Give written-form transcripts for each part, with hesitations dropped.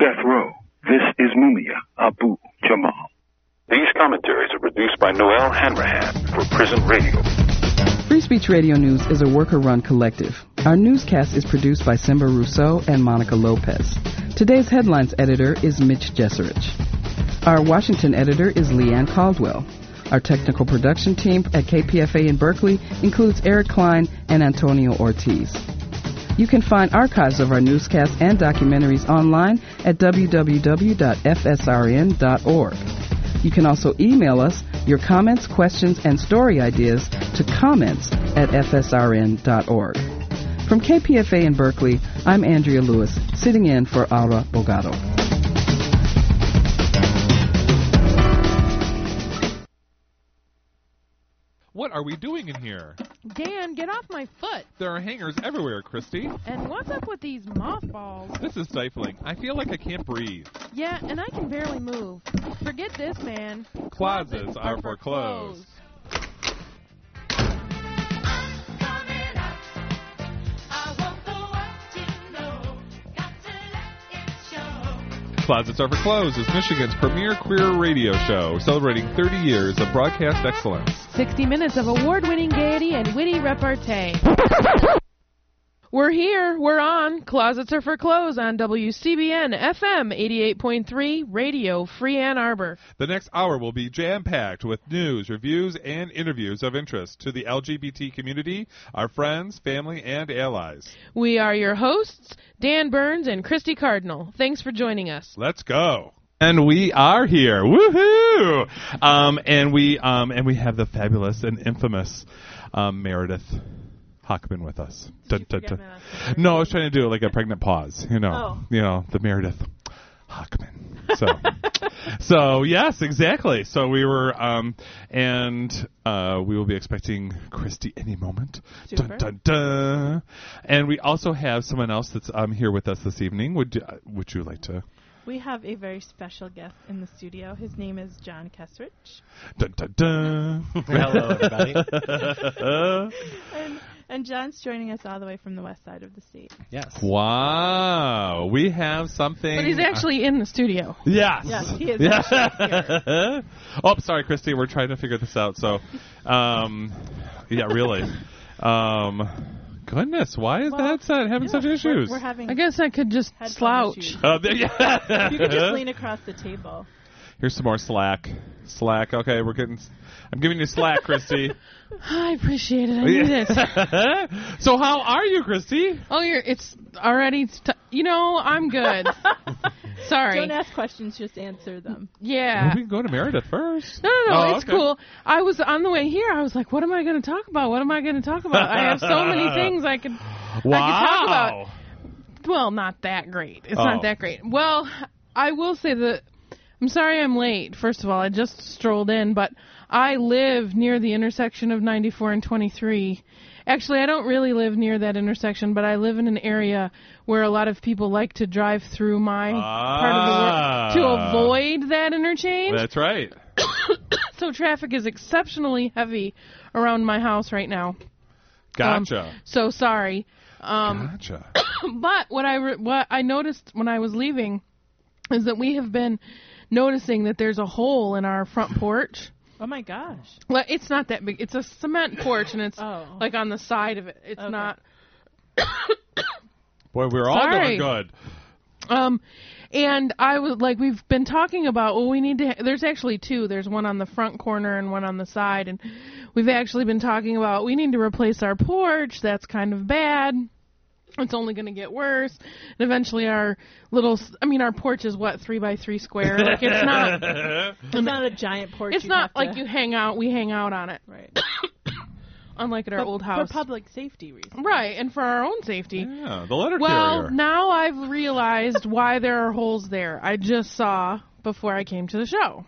death row. This is Mumia Abu-Jamal. These commentaries are produced by Noel Hanrahan for Prison Radio. Free Speech Radio News is a worker-run collective. Our newscast is produced by Simba Russo and Monica Lopez. Today's headlines editor is Mitch Jeserich. Our Washington editor is Leanne Caldwell. Our technical production team at KPFA in Berkeley includes Eric Klein and Antonio Ortiz. You can find archives of our newscasts and documentaries online at www.fsrn.org. You can also email us your comments, questions, and story ideas to comments@fsrn.org. From KPFA in Berkeley, I'm Andrea Lewis, sitting in for Aura Bogado. What are we doing in here? Dan, get off my foot. There are hangers everywhere, Christy. And what's up with these mothballs? This is stifling. I feel like I can't breathe. Yeah, and I can barely move. Forget this, man. Closets are for clothes. Closets Are for Clothes is Michigan's premier queer radio show, celebrating 30 years of broadcast excellence. 60 minutes of award-winning gaiety and witty repartee. We're here. We're on. Closets Are for Clothes on WCBN FM 88.3 Radio Free Ann Arbor. The next hour will be jam-packed with news, reviews, and interviews of interest to the LGBT community, our friends, family, and allies. We are your hosts, Dan Burns and Christy Cardinal. Thanks for joining us. Let's go. And we are here. Woohoo! And we have the fabulous and infamous Meredith Hockman with us. No, I was trying to do like a pregnant pause, you know. Oh. You know, the Meredith Hockman. So, so yes, exactly. So we were, we will be expecting Christy any moment. Super. Dun, dun, dun. And we also have someone else that's here with us this evening. Would you like to? We have a very special guest in the studio. His name is John Kesrich. Dun, dun, dun. Hello, everybody. And John's joining us all the way from the west side of the state. Yes. Wow. We have something. But he's actually in the studio. Yes. Yes, he is. Yeah. Actually here. Oh, sorry, Christy. We're trying to figure this out. So, yeah, really. Goodness, why is that set having such issues? I guess I could just slouch. You could just lean across the table. Here's some more slack. Slack. Okay, we're getting... I'm giving you slack, Christy. I appreciate it. I need this. So how are you, Christy? Oh, it's already... I'm good. Sorry. Don't ask questions, just answer them. Yeah. Well, we can go to Meredith first. No, it's okay. Cool. I was on the way here. I was like, what am I going to talk about? I have so many things I could talk about. Well, not that great. It's not that great. Well, I will say that I'm sorry I'm late. First of all, I just strolled in, but I live near the intersection of 94 and 23. Actually, I don't really live near that intersection, but I live in an area where a lot of people like to drive through my part of the world to avoid that interchange. That's right. So traffic is exceptionally heavy around my house right now. Gotcha. So sorry. Gotcha. But what I noticed when I was leaving is that we have been noticing that there's a hole in our front porch. Oh, my gosh. Well, it's not that big. It's a cement porch, and it's like on the side of it. It's not... Boy, we're all doing good. And I was like, we've been talking about, we need to... There's actually two. There's one on the front corner and one on the side. And we've actually been talking about, we need to replace our porch. That's kind of bad. It's only going to get worse. And eventually our porch is 3x3 square. Like it's not a giant porch. It's not like we hang out on it. Right. Unlike at our old house. For public safety reasons. Right. And for our own safety. Yeah. The letter carrier. Well, now I've realized why there are holes there. I just saw before I came to the show.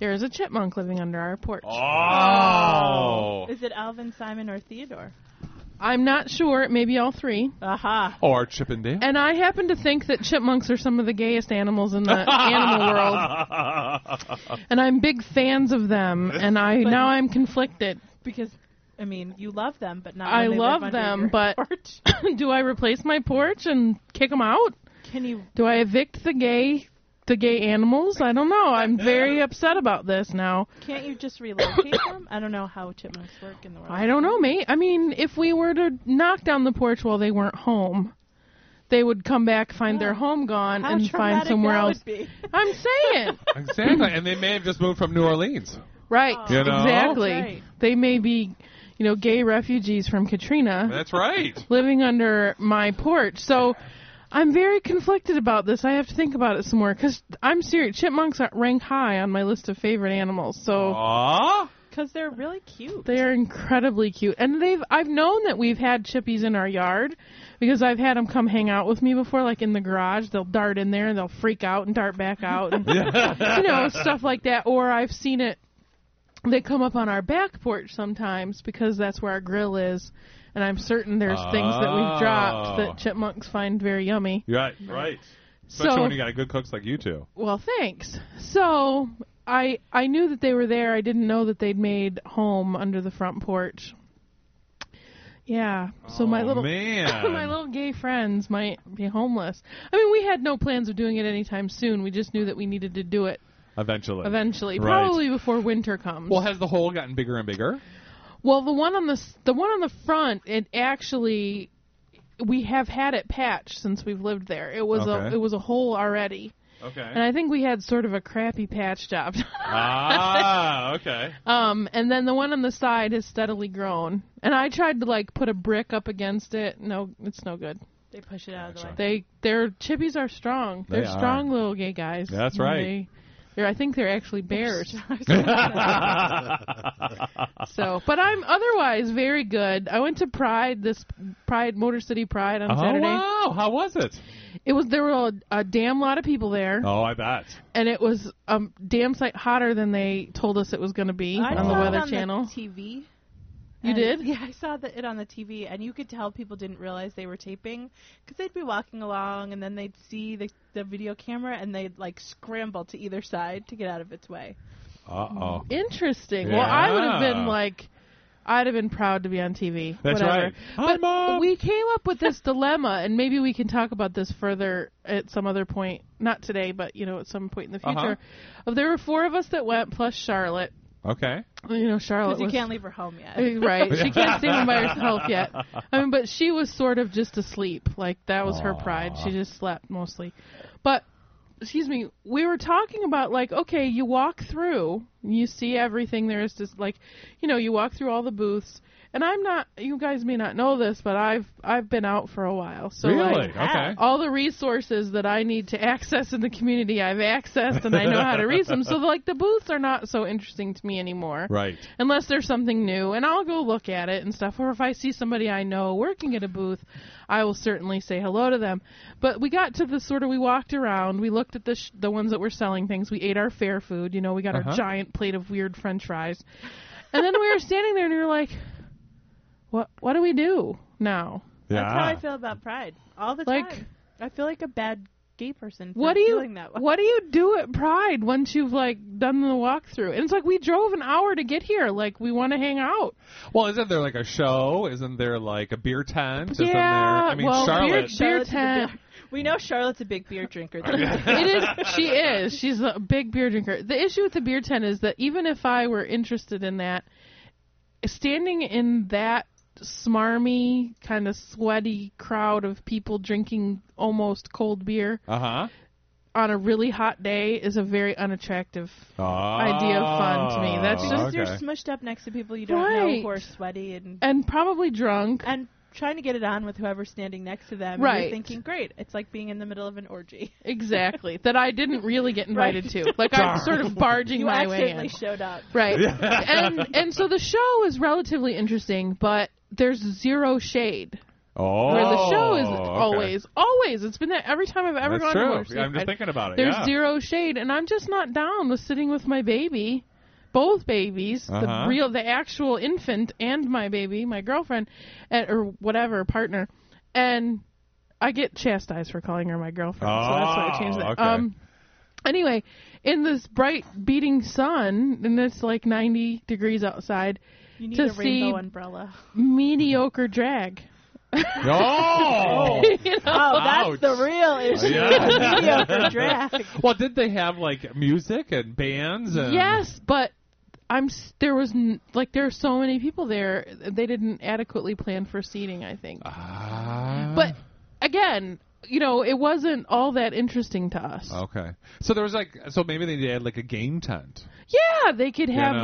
There is a chipmunk living under our porch. Oh. Is it Alvin, Simon, or Theodore? I'm not sure. It may be all three. Aha. Uh-huh. Or Chip and Dale. And I happen to think that chipmunks are some of the gayest animals in the animal world. And I'm big fans of them. And now I'm conflicted. Because, I mean, you love them, but not when they live under your porch. Do I replace my porch and kick them out? Can you? Do I evict the gay animals? I don't know. I'm very upset about this now. Can't you just relocate them? I don't know how chipmunks work in the world. I don't know, mate. I mean, if we were to knock down the porch while they weren't home, they would come back, find their home gone, and find somewhere else. I'm saying. Exactly. And they may have just moved from New Orleans. Right. Oh. You know? Exactly. Right. They may be, you know, gay refugees from Katrina. That's right. Living under my porch. So I'm very conflicted about this. I have to think about it some more because I'm serious. Chipmunks rank high on my list of favorite animals. So. Aww. Because they're really cute. They're incredibly cute. And I've known that we've had chippies in our yard because I've had them come hang out with me before, like in the garage. They'll dart in there and they'll freak out and dart back out and, you know, stuff like that. Or I've seen it. They come up on our back porch sometimes because that's where our grill is. And I'm certain there's things that we've dropped that chipmunks find very yummy. Right, right. Especially when you got good cooks like you two. Well, thanks. So I knew that they were there. I didn't know that they'd made home under the front porch. Yeah. So my little gay friends might be homeless. I mean, we had no plans of doing it anytime soon. We just knew that we needed to do it. Eventually. Right. Probably before winter comes. Well, has the hole gotten bigger and bigger? Well, the one on the front, it actually, we have had it patched since we've lived there. It was a hole already. Okay. And I think we had sort of a crappy patch job. Okay. And then the one on the side has steadily grown. And I tried to, like, put a brick up against it. No, it's no good. They push it out of the way. Their chippies are strong. They're strong little gay guys. That's right. I think they're actually bears. So, but I'm otherwise very good. I went to Motor City Pride on Saturday. Oh, wow. How was it? There were a damn lot of people there. Oh, I bet. And it was a damn sight hotter than they told us it was going to be on the Weather Channel. I saw it on the TV. You did? Yeah, I saw it on the TV, and you could tell people didn't realize they were taping because they'd be walking along, and then they'd see the video camera, and they'd, like, scramble to either side to get out of its way. Uh-oh. Interesting. Yeah. Well, I would have been, like, I'd have been proud to be on TV. That's whatever. Right. Hi, but Mom. We came up with this dilemma, and maybe we can talk about this further at some other point. Not today, but, you know, at some point in the future. Uh-huh. There were four of us that went, plus Charlotte. Okay. You know, Charlotte. Because you can't leave her home yet. Right. She can't stay home by herself yet. I mean, but she was sort of just asleep. Like, that was her pride. She just slept mostly. But, excuse me, we were talking about, like, okay, you walk through, you see everything there is, just like, you know, you walk through all the booths. And you guys may not know this, but I've been out for a while. So really? Like, okay. All the resources that I need to access in the community, I've accessed, and I know how to read them. So, like, the booths are not so interesting to me anymore. Right. Unless there's something new, and I'll go look at it and stuff. Or if I see somebody I know working at a booth, I will certainly say hello to them. But we got to the sort of, we walked around, we looked at the ones that were selling things, we ate our fair food, you know, we got our giant plate of weird french fries. And then we were standing there, and we were like, What do we do now? Yeah. That's how I feel about Pride all the time. I feel like a bad gay person feeling that way. What do you do at Pride once you've, like, done the walkthrough? And it's like, we drove an hour to get here. Like, we want to hang out. Well, isn't there, like, a show? Isn't there, like, a beer tent? Isn't there? I mean, well, Charlotte. Beer tent. We know Charlotte's a big beer drinker. It is. She is. She's a big beer drinker. The issue with the beer tent is that even if I were interested in that, standing in that smarmy, kind of sweaty crowd of people drinking almost cold beer on a really hot day is a very unattractive idea of fun to me. That's just you're smushed up next to people you don't know who are sweaty and probably drunk and trying to get it on with whoever's standing next to them. Right. And you're thinking, great, it's like being in the middle of an orgy. Exactly. That I didn't really get invited to. Like, I'm sort of barging my way in. You accidentally showed up. Right. And so the show is relatively interesting, but there's zero shade. Oh. Where the show is always. It's been that every time I've ever gone to Motor City Pride. I'm just thinking about it. There's zero shade, and I'm just not down with sitting with my baby. Both babies, the actual infant and my baby, my girlfriend, or whatever, partner. And I get chastised for calling her my girlfriend, so that's why I changed that. Okay. Anyway, in this bright beating sun, and it's like 90 degrees outside, you need to see a rainbow umbrella. Mediocre drag. Oh! You know? Oh, that's ouch. The real issue. Yeah. For drag. Well, did they have, like, music and bands? And yes, but there were so many people there, they didn't adequately plan for seating, I think. But, again, you know, it wasn't all that interesting to us. Okay. So there was, so maybe they had, like, a game tent. Yeah, they could have,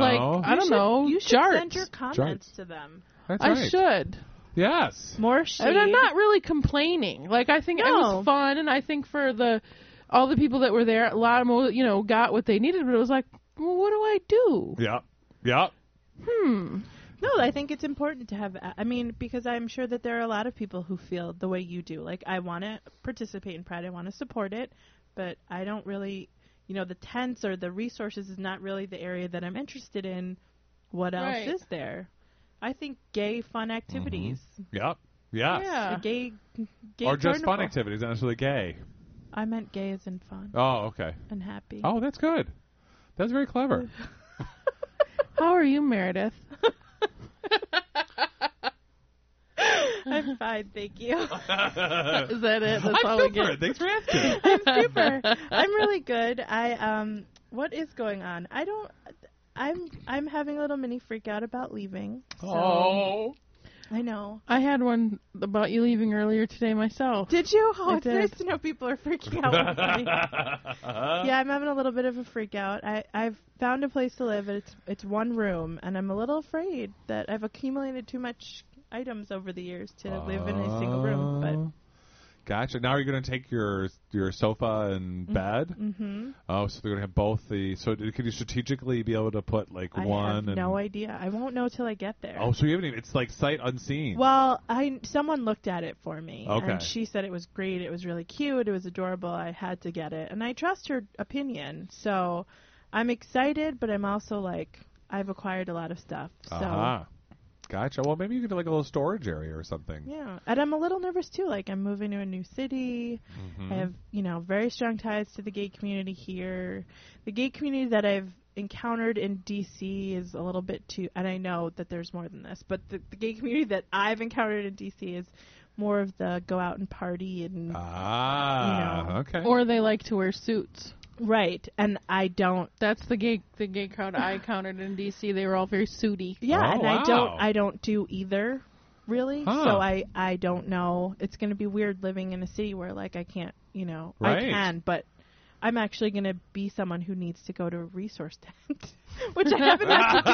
you should send your comments to them. That's right. I should. Yes. More shade. And I'm not really complaining. Like, I think it was fun, and I think for all the people that were there, a lot of them, you know, got what they needed, but it was like, well, what do I do? Yeah. Yeah. No, I think it's important to have, because I'm sure that there are a lot of people who feel the way you do. Like, I want to participate in Pride. I want to support it, but I don't really, you know, the tents or the resources is not really the area that I'm interested in. What else is there? I think gay fun activities. Mm-hmm. Yep. Yes. Yeah. Gay or just fun activities, not necessarily gay. I meant gay as in fun. Oh, okay. And happy. Oh, that's good. That's very clever. How are you, Meredith? I'm fine, thank you. Is that it? That's I'm all super. We get. Thanks for asking. I'm super. I'm really good. What is going on? I'm having a little mini freak out about leaving. So I know. I had one about you leaving earlier today myself. Did you? Oh, it's nice to know people are freaking out with me. Yeah, I'm having a little bit of a freak out. I've found a place to live. It's one room, and I'm a little afraid that I've accumulated too much items over the years to live in a single room, but... Gotcha. Now are you going to take your sofa and bed? Mm-hmm. Oh, so they're going to have both the... So could you strategically be able to put, one... I have no idea. I won't know till I get there. Oh, so you haven't even... It's, sight unseen. Well, someone looked at it for me. Okay. And she said it was great. It was really cute. It was adorable. I had to get it. And I trust her opinion. So I'm excited, but I'm also, I've acquired a lot of stuff. So... Uh-huh. Gotcha. Well, maybe you could do a little storage area or something. Yeah. And I'm a little nervous, too. I'm moving to a new city. Mm-hmm. I have, very strong ties to the gay community here. The gay community that I've encountered in D.C. is a little bit too... And I know that there's more than this, but the gay community that I've encountered in D.C. is more of the go out and party and... okay. Or they like to wear suits. Right, and I don't. That's the gay crowd I encountered in D.C. They were all very suity. Yeah, I don't do either, really. Huh. So I don't know. It's going to be weird living in a city where I can't, I can, but I'm actually going to be someone who needs to go to a resource tent, which I haven't had to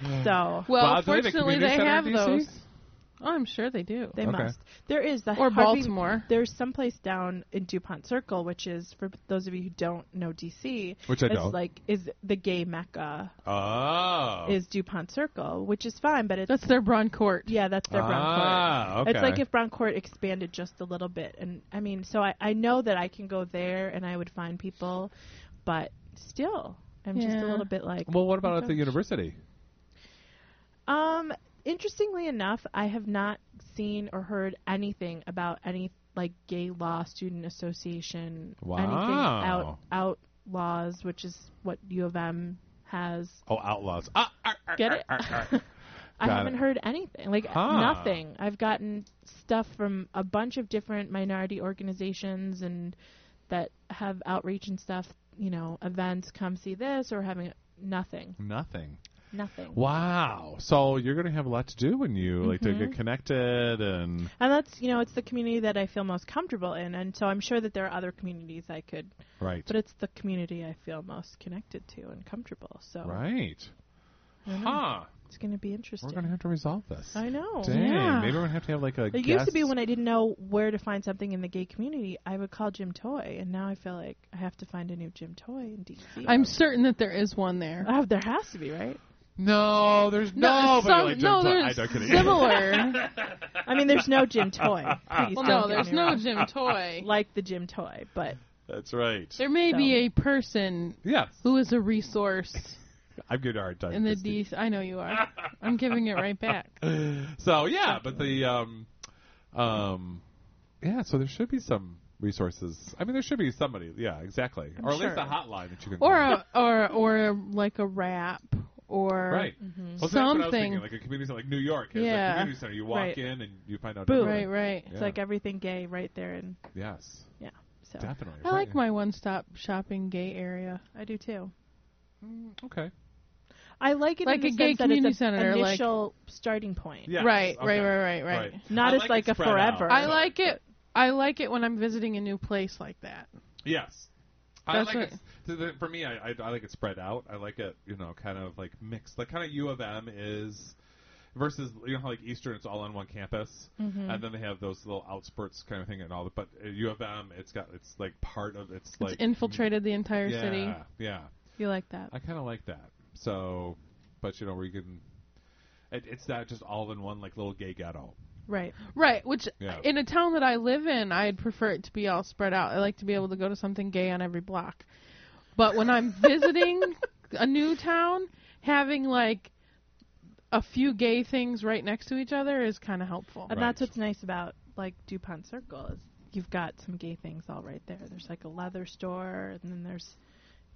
do in a while. Well, fortunately they have those. Oh, I'm sure they do. They must. There is the or Harvey, Baltimore. There's someplace down in DuPont Circle, which is for those of you who don't know DC, which I don't. Is the gay mecca. Oh, is DuPont Circle, which is fine, but that's their Brown Court. Yeah, that's their Brown Court. Okay. It's like if Brown Court expanded just a little bit, and so I know that I can go there and I would find people, but still, I'm just a little bit like. Well, what about at the university? Interestingly enough, I have not seen or heard anything about any gay law student association. Wow. Anything Outlaws, which is what U of M has. Oh, Outlaws! Get it? I haven't heard anything. Nothing. I've gotten stuff from a bunch of different minority organizations and that have outreach and stuff. Events, come see this, or having nothing. Nothing. Nothing. Wow. So you're going to have a lot to do when you to get connected and that's it's the community that I feel most comfortable in, and so I'm sure that there are other communities I could. Right. But it's the community I feel most connected to and comfortable. So. Right. Huh. It's going to be interesting. We're going to have to resolve this. I know. Dang. Yeah. Maybe we're going to have like a. It guest. Used to be when I didn't know where to find something in the gay community, I would call Jim Toy, and now I feel like I have to find a new Jim Toy in D.C. I'm certain that there is one there. Oh, there has to be, right? No, there's no. There's similar. I mean, there's no Jim Toy. There's no Jim Toy like the Jim Toy, but that's right. There may be a person, who is a resource. I'm giving a hard time. In the DC, I know you are. I'm giving it right back. So but the So there should be some resources. I mean, there should be somebody. Yeah, exactly. I'm sure. At least a hotline that you can. Or a rap. or well, something. That's what I was thinking, like a community center, like New York is a community center. You walk in and you find out. Boom. Right. Yeah. It's like everything gay right there. And yes. Yeah. So definitely. I like my one-stop shopping gay area. I do too. Okay. I like it like in the sense that it's an initial starting point. Yes. Right. Not as like a forever. I like it when I'm visiting a new place like that. Yes. For me, I like it spread out. I like it, you know, kind of like mixed. Like kind of U of M is versus, you know, how like Eastern, it's all on one campus. Mm-hmm. And then they have those little outspurts kind of thing and all that. But U of M, it's like part of, it's like. It's infiltrated the entire city. Yeah. You like that. I kind of like that. So, but, you know, where you can, it's not just all in one, like, little gay ghetto. Right, which in a town that I live in, I'd prefer it to be all spread out. I like to be able to go to something gay on every block. But when I'm visiting a new town, having, like, a few gay things right next to each other is kind of helpful. And that's what's nice about, like, DuPont Circle is you've got some gay things all right there. There's, like, a leather store, and then there's...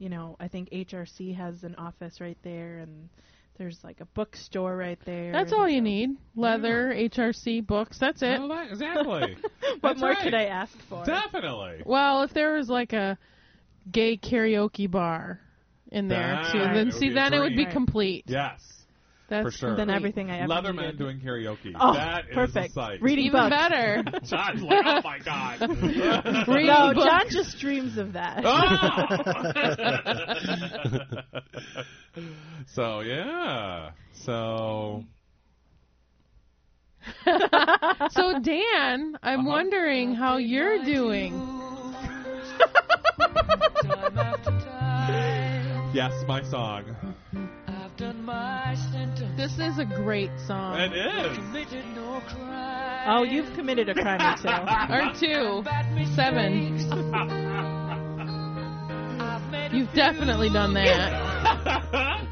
You know, I think HRC has an office right there, and there's like a bookstore right there. That's all you need. Leather, HRC, books, that's it. Exactly. What more could I ask for? Definitely. Well, if there was like a gay karaoke bar in there, too, then it would be complete. Yes. That's for sure. Than everything I ever Leatherman doing karaoke. Oh, that perfect. Is a sight. Reading even better. John's like, oh my God. No, John just dreams of that. Oh! So, yeah. So, Dan, I'm wondering how you're doing. Time after time. Yes, my song. This is a great song. It is. Oh, you've committed a crime or two. Or two. 7. You've definitely done that. I've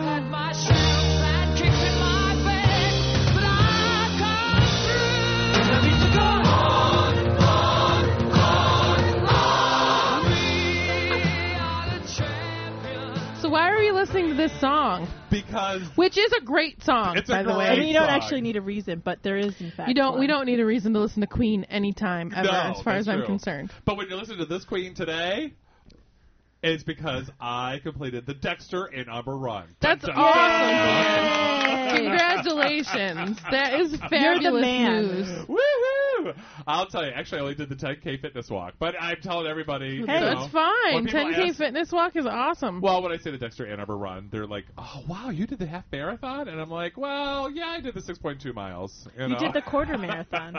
had my share bad kicks in my bed, but I come through. So why are we listening to this song? Because which is a great song, by the way. I mean, you don't actually need a reason, but there is in fact. We don't need a reason to listen to Queen anytime ever, as far as I'm concerned. But when you listen to this Queen today, it's because I completed the Dexter Ann Arbor Run. That's awesome! Congratulations! That is fabulous news. Woohoo! I'll tell you. Actually, I only did the 10K fitness walk, but I'm telling everybody. Hey, that's fine. 10K fitness walk is awesome. Well, when I say the Dexter Ann Arbor Run, they're like, "Oh, wow, you did the half marathon," and I'm like, "Well, yeah, I did the 6.2 miles." You did the quarter marathon.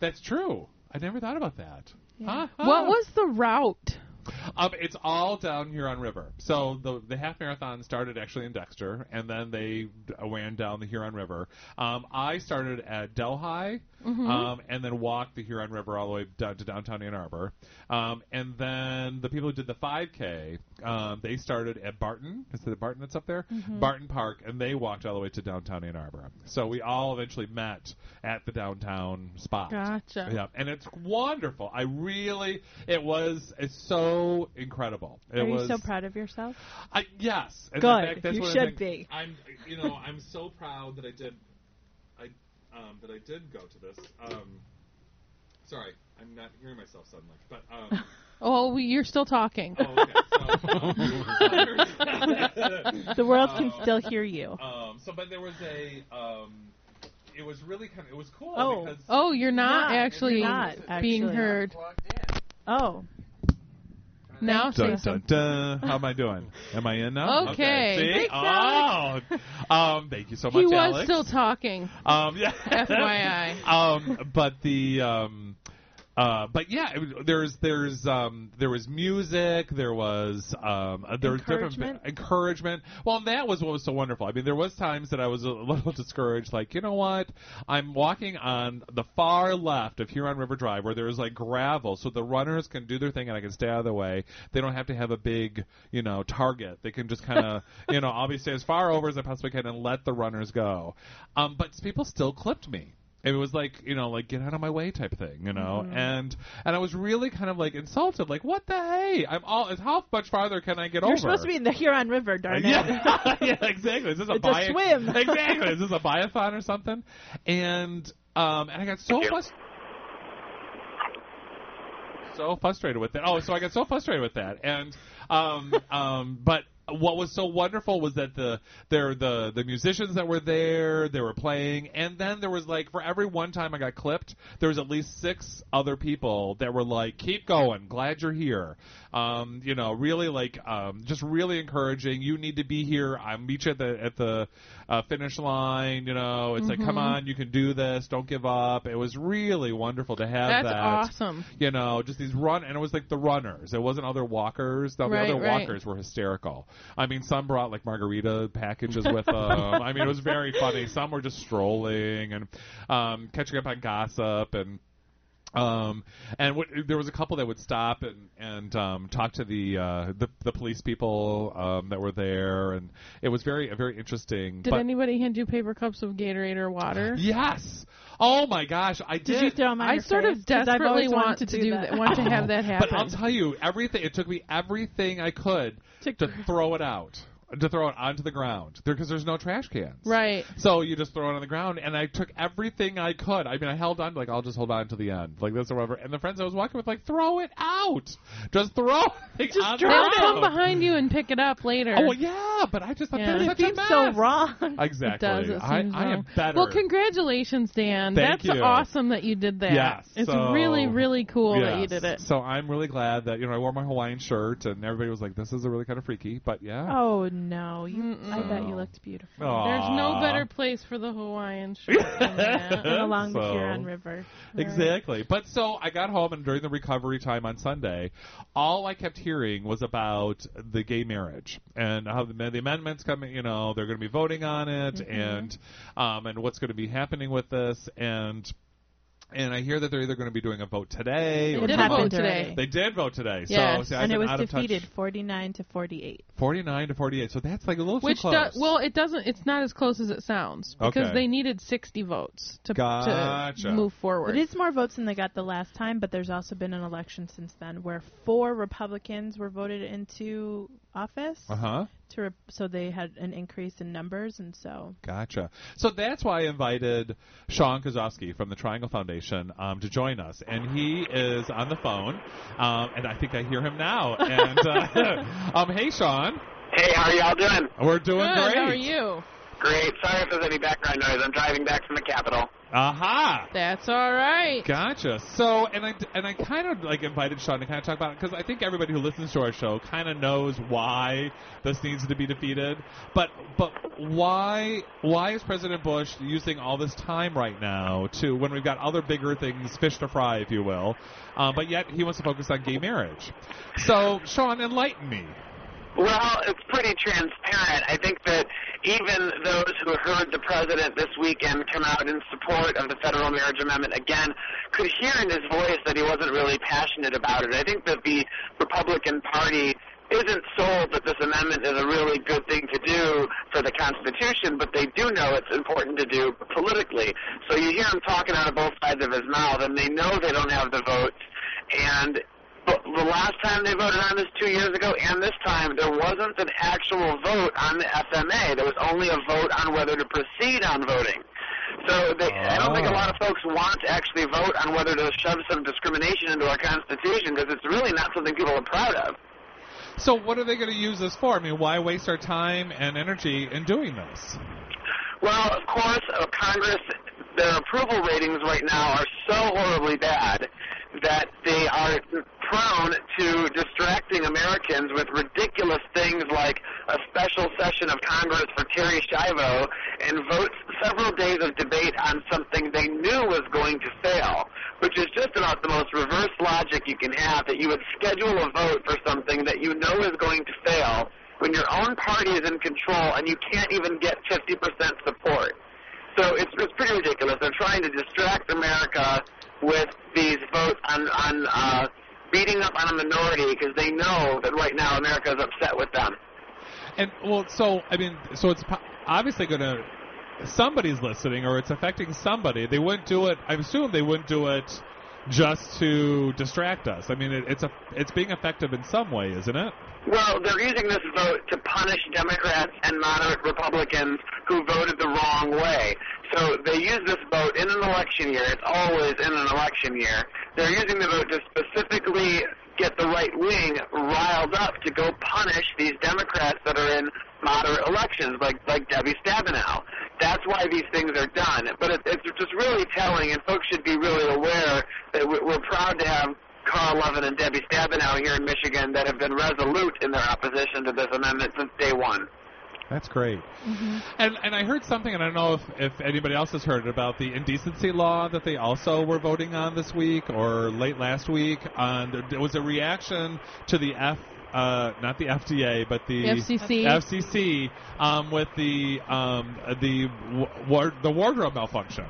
That's true. I never thought about that. Yeah. Uh-huh. What was the route? It's all down Huron River. So the half marathon started actually in Dexter, and then they ran down the Huron River. I started at Delhi, and then walked the Huron River all the way down to downtown Ann Arbor. And then the people who did the 5K, they started at Barton. Is it Barton that's up there? Mm-hmm. Barton Park, and they walked all the way to downtown Ann Arbor. So we all eventually met at the downtown spot. Gotcha. Yeah, and it's wonderful. It's so incredible. Are you so proud of yourself? Yes. And good. You should be. I'm so proud that I did go to this. Sorry, I'm not hearing myself suddenly. But you're still talking. Oh, okay. The world can still hear you. But there was a. It was really kind of. It was cool. Oh, you're not actually being heard. Oh. Now, how am I doing? Am I in now? Okay. See? Thanks, thank you so much, Alex. He was still talking. FYI. There was music. There was different encouragement. Well, and that was what was so wonderful. I mean, there was times that I was a little discouraged, like, you know what? I'm walking on the far left of Huron River Drive, where there is like gravel, so the runners can do their thing, and I can stay out of the way. They don't have to have a big, target. They can just kind of, I'll be staying as far over as I possibly can and let the runners go. But people still clipped me. It was like, you know, like, get out of my way type thing, you know? Mm-hmm. And I was really kind of, like, insulted. Like, what the hey? How much farther can I get over? You're supposed to be in the Huron River, darn it. Yeah, yeah, exactly. Is this a swim. Exactly. Is this a biathlon or something? And I got so frustrated with that. Oh, so I got so frustrated with that. And, but... What was so wonderful was that the musicians that were there, they were playing, and then there was, like, for every one time I got clipped, there was at least 6 other people that were like, keep going, glad you're here. You know, really, like, just really encouraging, you need to be here, I'll meet you at the finish line, you know, it's mm-hmm. like, come on, you can do this, don't give up. It was really wonderful to have that. That's awesome. You know, just these and it was like the runners, it wasn't other walkers, the other walkers were hysterical. I mean, some brought, like, margarita packages with them. I mean, it was very funny. Some were just strolling and catching up on gossip. And there was a couple that would stop and talk to the police people that were there, and it was very interesting. Did anybody hand you paper cups of Gatorade or water? Yes. Oh my gosh, I did. Did you throw them on your face? I sort of desperately want to have that happen. But I'll tell you, it took me everything I could to throw it out. To throw it onto the ground because there's no trash cans. Right. So you just throw it on the ground, and I took everything I could. I mean, I held on, like, I'll just hold on to the end, like this or whatever. And the friends I was walking with, like, throw it out. Just throw it on the ground. They'll come behind you and pick it up later. Oh, well, yeah, but I just thought that was such a mess. So wrong. Exactly. It does. It seems I am better. Well, congratulations, Dan. Thank you. That's awesome that you did that. Yes. It's really, really cool that you did it. So I'm really glad that, you know, I wore my Hawaiian shirt, and everybody was like, this is a really kind of freaky, but yeah. Oh, no, I bet you looked beautiful. Aww. There's no better place for the Hawaiian shirt than that, along the Huron River. Right. Exactly. But so I got home, and during the recovery time on Sunday, all I kept hearing was about the gay marriage and how the amendments coming. You know, they're going to be voting on it, mm-hmm. and what's going to be happening with this, and I hear that they're either going to be doing a vote today. It did happen today. They did vote today. Yes. So, and it was defeated 49 to 48. 49 to 48. So that's like a little too close. Well, it doesn't. It's not as close as it sounds because they needed 60 votes to move forward. It is more votes than they got the last time, but there's also been an election since then where 4 Republicans were voted into office. Uh-huh. So they had an increase in numbers, and so... Gotcha. So that's why I invited Sean Kozowski from the Triangle Foundation to join us. And he is on the phone, and I think I hear him now. And hey, Sean. Hey, how are y'all doing? We're doing great. How are you? Great. Sorry if there's any background noise. I'm driving back from the Capitol. Aha! That's all right. Gotcha. So, and I kind of, like, invited Sean to kind of talk about it, because I think everybody who listens to our show kind of knows why this needs to be defeated. But why is President Bush using all this time right now to, when we've got other bigger things, fish to fry, if you will, but yet he wants to focus on gay marriage? So, Sean, enlighten me. Well, it's pretty transparent. I think that even those who heard the president this weekend come out in support of the federal marriage amendment again could hear in his voice that he wasn't really passionate about it. I think that the Republican Party isn't sold that this amendment is a really good thing to do for the Constitution, but they do know it's important to do politically. So you hear him talking out of both sides of his mouth, and they know they don't have the votes, and but the last time they voted on this 2 years ago and this time, there wasn't an actual vote on the FMA. There was only a vote on whether to proceed on voting. So I don't think a lot of folks want to actually vote on whether to shove some discrimination into our Constitution because it's really not something people are proud of. So what are they going to use this for? I mean, why waste our time and energy in doing this? Well, of course, Congress, their approval ratings right now are so horribly bad that they are prone to distracting Americans with ridiculous things like a special session of Congress for Terry Schiavo and votes several days of debate on something they knew was going to fail, which is just about the most reverse logic you can have, that you would schedule a vote for something that you know is going to fail when your own party is in control and you can't even get 50% support. So it's pretty ridiculous. They're trying to distract America with these votes on beating up on a minority because they know that right now America is upset with them. And, well, so, I mean, so it's obviously going to somebody's listening or it's affecting somebody. They wouldn't do it. I assume they wouldn't do it just to distract us. I mean, it's being effective in some way, isn't it? Well, they're using this vote to punish Democrats and moderate Republicans who voted the wrong way. So they use this vote in an election year. It's always in an election year. They're using the vote to specifically get the right wing riled up to go punish these Democrats that are in moderate elections, like Debbie Stabenow. That's why these things are done. But it's just really telling, and folks should be really aware that we're proud to have Carl Levin and Debbie Stabenow here in Michigan that have been resolute in their opposition to this amendment since day one. That's great. Mm-hmm. And I heard something, and I don't know if anybody else has heard about the indecency law that they also were voting on this week or late last week. There was a reaction to the not the FDA, but the FCC with the wardrobe malfunction.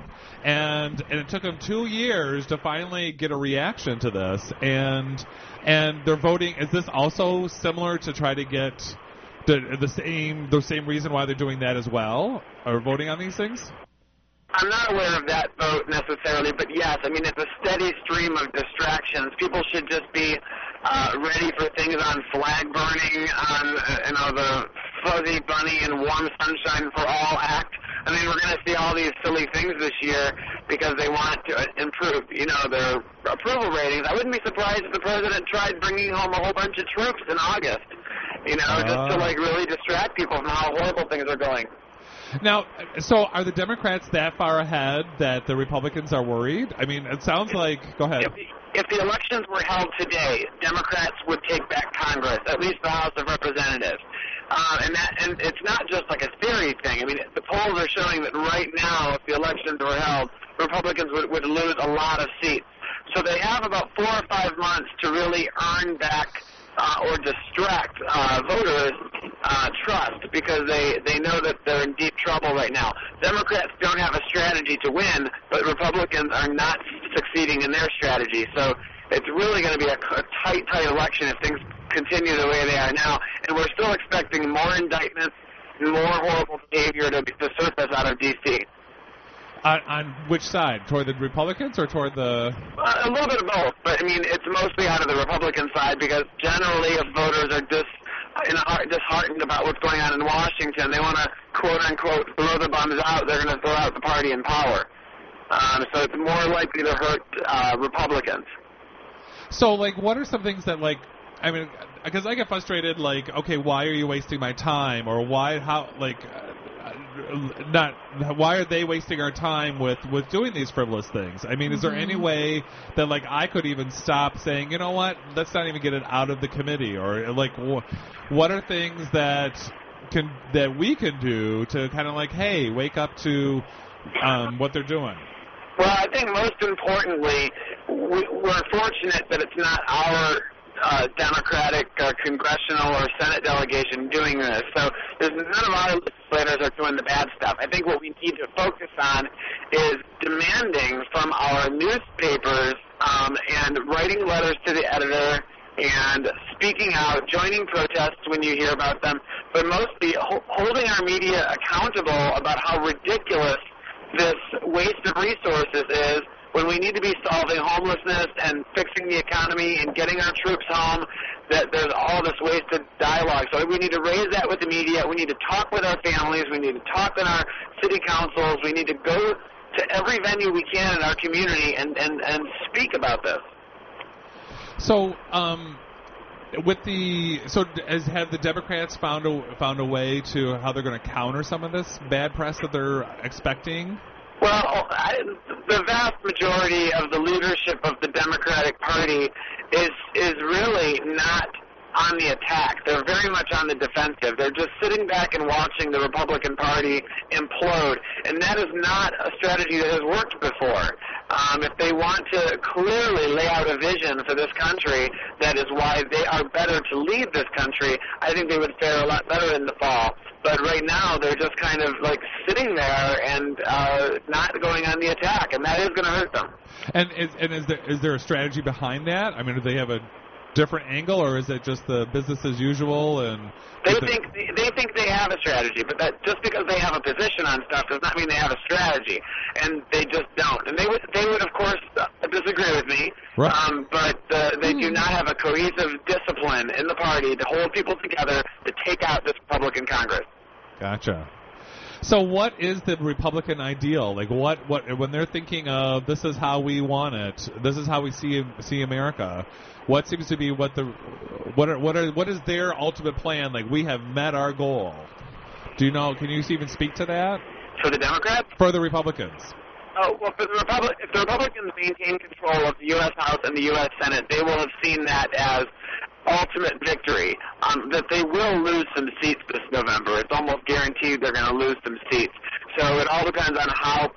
And it took them 2 years to finally get a reaction to this. And they're voting. Is this also similar to try to get the same reason why they're doing that as well, or voting on these things? I'm not aware of that vote necessarily, but yes, I mean, it's a steady stream of distractions. People should just be ready for things on flag burning, on the fuzzy bunny and warm sunshine for all act. I mean, we're going to see all these silly things this year because they want to improve, their approval ratings. I wouldn't be surprised if the president tried bringing home a whole bunch of troops in August, just to really distract people from how horrible things are going. Now, so are the Democrats that far ahead that the Republicans are worried? I mean, it sounds like... Go ahead. If the elections were held today, Democrats would take back Congress, at least the House of Representatives. And it's not just like a theory thing. I mean, the polls are showing that right now, if the elections were held, Republicans would lose a lot of seats. So they have about 4 or 5 months to really earn back or distract voters' trust, because they know that they're in deep trouble right now. Democrats don't have a strategy to win, but Republicans are not succeeding in their strategy. So it's really going to be a tight election if things continue the way they are now. And we're still expecting more indictments and more horrible behavior to surface out of D.C. On which side? Toward the Republicans or toward the... A little bit of both, but I mean, it's mostly out of the Republican side, because generally if voters are disheartened about what's going on in Washington, they want to, quote-unquote, blow the bums out. They're going to throw out the party in power. So it's more likely to hurt Republicans. So, what are some things that, I mean, because I get frustrated, okay, why are you wasting my time? Or why are they wasting our time with doing these frivolous things? I mean, is there any way that I could even stop saying, you know what, let's not even get it out of the committee, or what are things that we can do to kind of hey, wake up to what they're doing? Well, I think most importantly, we're fortunate that it's not our Democratic congressional or Senate delegation doing this. So none of our legislators are doing the bad stuff. I think what we need to focus on is demanding from our newspapers and writing letters to the editor and speaking out, joining protests when you hear about them, but mostly holding our media accountable about how ridiculous this waste of resources is, when we need to be solving homelessness and fixing the economy and getting our troops home, that there's all this wasted dialogue. So we need to raise that with the media. We need to talk with our families. We need to talk in our city councils. We need to go to every venue we can in our community and speak about this. So have the Democrats found a way to how they're going to counter some of this bad press that they're expecting? Well, the vast majority of the leadership of the Democratic Party is really not on the attack. They're very much on the defensive. They're just sitting back and watching the Republican Party implode, and that is not a strategy that has worked before. If they want to clearly lay out a vision for this country, that is why they are better to lead this country. I think they would fare a lot better in the fall. But right now, they're just kind of sitting there and not going on the attack, and that is going to hurt them. And is there a strategy behind that? I mean, do they have a different angle, or is it just the business as usual? And they think they have a strategy, but that just because they have a position on stuff does not mean they have a strategy, and they just don't. And they would of course disagree with me, right. but they do not have a cohesive discipline in the party to hold people together to take out this Republican Congress. Gotcha. So what is the Republican ideal? Like what when they're thinking of this is how we want it, this is how we see America. What seems to be what is their ultimate plan? Like we have met our goal. Do you know? Can you even speak to that? For the Democrats? For the Republicans. Oh, well, if the Republicans maintain control of the U.S. House and the U.S. Senate, they will have seen that as ultimate victory, that they will lose some seats this November. It's almost guaranteed they're going to lose some seats. So it all depends on how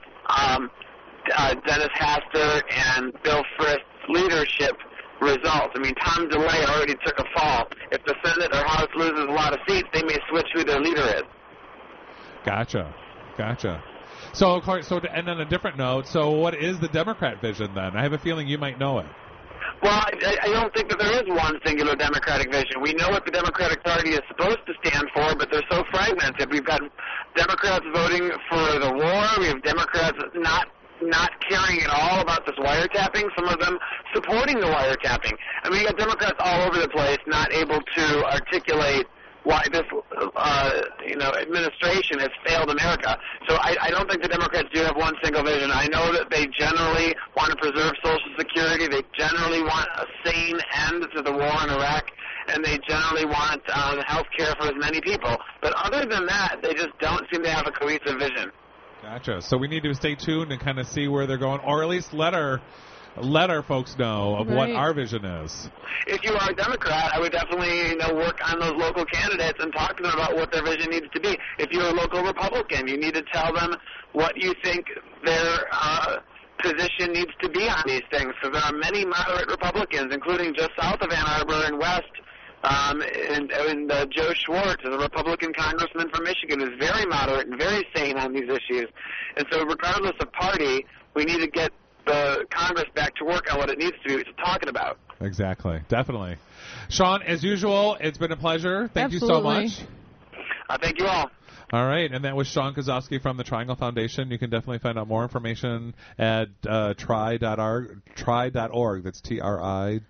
Dennis Hastert and Bill Frist's leadership results. I mean, Tom DeLay already took a fall. If the Senate or House loses a lot of seats, they may switch who their leader is. Gotcha. So, to end on a different note, so what is the Democrat vision then? I have a feeling you might know it. Well, I don't think that there is one singular Democratic vision. We know what the Democratic Party is supposed to stand for, but they're so fragmented. We've got Democrats voting for the war. We have Democrats not caring at all about this wiretapping, some of them supporting the wiretapping. I mean, you got Democrats all over the place not able to articulate why this administration has failed America. So I don't think the Democrats do have one single vision. I know that they generally want to preserve Social Security. They generally want a sane end to the war in Iraq, and they generally want health care for as many people. But other than that, they just don't seem to have a cohesive vision. Gotcha. So we need to stay tuned and kind of see where they're going, or at least let our folks know of what our vision is. If you are a Democrat, I would definitely work on those local candidates and talk to them about what their vision needs to be. If you're a local Republican, you need to tell them what you think their position needs to be on these things. So there are many moderate Republicans, including just south of Ann Arbor and west, and Joe Schwartz, the Republican congressman from Michigan, is very moderate and very sane on these issues. And so regardless of party, we need to get the Congress back to work on what it needs to be talking about. Exactly. Definitely. Sean, as usual, it's been a pleasure. Thank you so much. Thank you all. All right, and that was Sean Kozowski from the Triangle Foundation. You can definitely find out more information at try.org. That's TRI.org.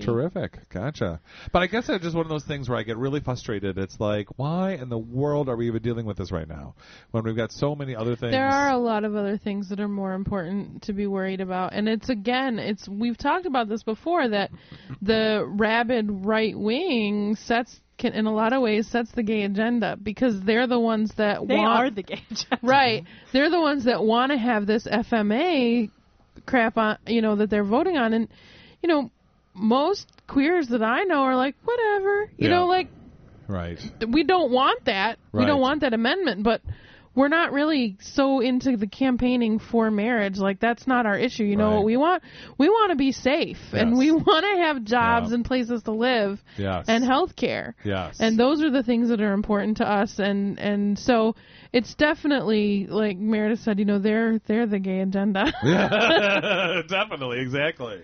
Terrific. Gotcha. But I guess it's just one of those things where I get really frustrated. It's like, why in the world are we even dealing with this right now when we've got so many other things? There are a lot of other things that are more important to be worried about. And it's we've talked about this before, that the rabid right wing sets the gay agenda, because they're the ones that are the gay agenda. Right. They're the ones that want to have this FMA crap on, that they're voting on, and most queers that I know are like, whatever, right, we don't want that, right. We don't want that amendment, but we're not really so into the campaigning for marriage. Like, that's not our issue. Right. What we want to be safe, yes. And we want to have jobs, yeah. And places to live, yes. And health care, yes. And those are the things that are important to us. And so it's definitely, like Meredith said, they're the gay agenda. Yeah, definitely, exactly.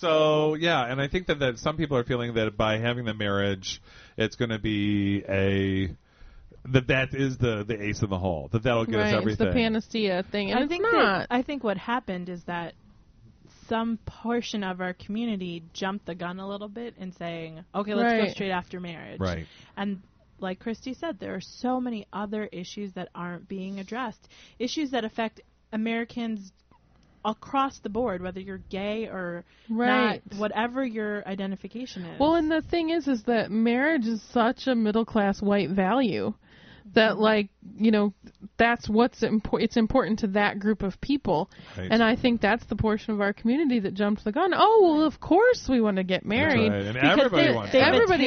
So, yeah, and I think that some people are feeling that by having the marriage, it's going to be that is the ace in the hole. That'll get us everything. It's the panacea thing. And I think what happened is that some portion of our community jumped the gun a little bit in saying, okay, let's go straight after marriage. Right. And like Christy said, there are so many other issues that aren't being addressed. Issues that affect Americans across the board, whether you're gay or not, whatever your identification is. Well, and the thing is that marriage is such a middle-class white value. That, that's what's important. It's important to that group of people. Right. And I think that's the portion of our community that jumped the gun. Oh, well, of course we want to get married. Right. And everybody